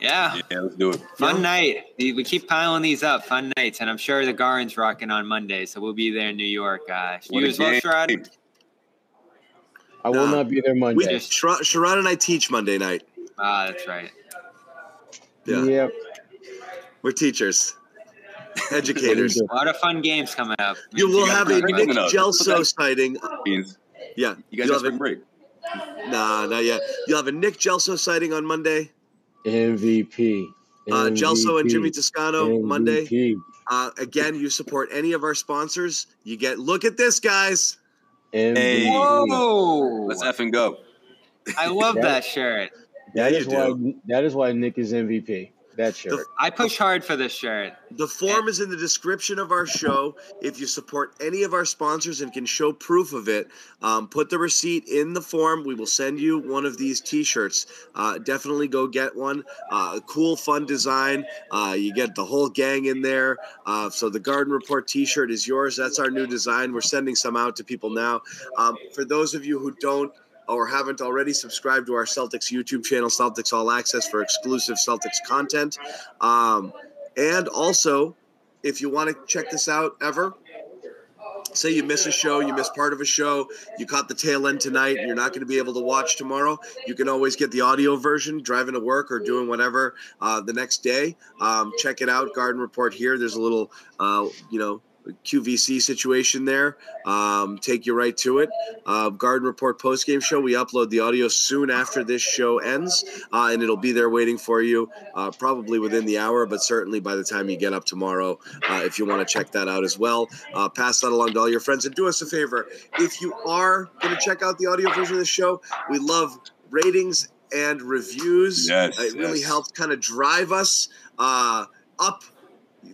Yeah. Yeah, let's do it. Fun night. We keep piling these up. Fun nights. And I'm sure the Garden's rocking on Monday, so we'll be there in New York. You as well, Sherrod? I will not be there Monday. Sherrod and I teach Monday night. Ah, that's right. Yeah. Yep. We're teachers. Educators. A lot of fun games coming up. You will have a Nick Gelso sighting. Yeah. You guys have spring break. Nah, not yet. You'll have a Nick Gelso sighting on Monday. MVP. Gelso and Jimmy Toscano MVP. Monday. Again, you support any of our sponsors, you get. Look at this, guys. Hey, whoa. Let's effing go. I love that shirt. That is why Nick is MVP. That shirt. I push hard for this shirt. The form is in the description of our show. If you support any of our sponsors and can show proof of it, put the receipt in the form. We will send you one of these T-shirts. Definitely go get one. Cool, fun design. You get the whole gang in there. So the Garden Report T-shirt is yours. That's our new design. We're sending some out to people now. For those of you who don't, or haven't already subscribed to our Celtics YouTube channel, Celtics All Access, for exclusive Celtics content. And also, if you want to check this out ever, say you miss a show, you miss part of a show, you caught the tail end tonight, and you're not going to be able to watch tomorrow, you can always get the audio version, driving to work or doing whatever the next day. Check it out, Garden Report here. There's a little, QVC situation there. Take you right to it. Garden Report postgame show. We upload the audio soon after this show ends, and it'll be there waiting for you, probably within the hour, but certainly by the time you get up tomorrow, if you want to check that out as well. Pass that along to all your friends, and do us a favor. If you are going to check out the audio version of the show, we love ratings and reviews. Yes, it really helps kind of drive us up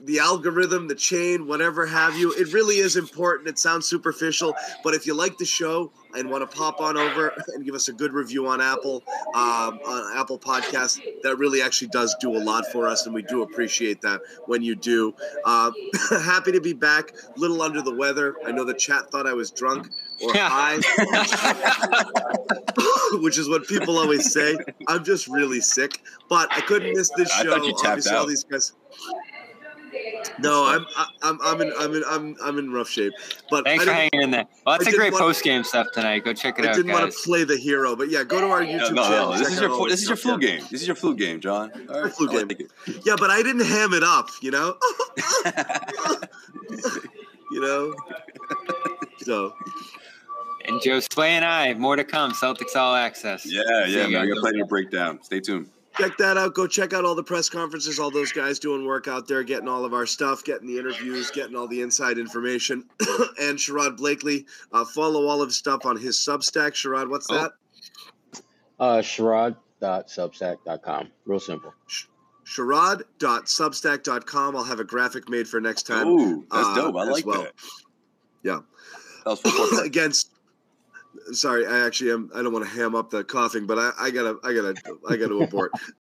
the algorithm, the chain, whatever have you. It really is important. It sounds superficial, but if you like the show and want to pop on over and give us a good review on Apple Podcasts, that really actually does do a lot for us, and we do appreciate that when you do. Happy to be back. A little under the weather. I know the chat thought I was drunk or high, which is what people always say. I'm just really sick, but I couldn't miss this show. I thought you tapped obviously out. All these guys. No, I'm in rough shape. But thanks for hanging in there. Well, that's a great post game stuff tonight. Go check it out. I didn't want to play the hero, but yeah, go to our YouTube channel. This is your flu game. This is your flu game, John. All right, flu game. Yeah, but I didn't ham it up, you know. You know. So. And Joe Slay and I, more to come. Celtics All Access. Yeah, man. I got plenty of breakdown. Stay tuned. Check that out. Go check out all the press conferences, all those guys doing work out there, getting all of our stuff, getting the interviews, getting all the inside information. And Sherrod Blakely, follow all of his stuff on his Substack. Sherrod, what's that? Sherrod.substack.com. Real simple. Sherrod.substack.com. I'll have a graphic made for next time. Ooh, that's dope. I like that. Yeah. That was against. Sorry, I don't want to ham up the coughing, but I gotta abort.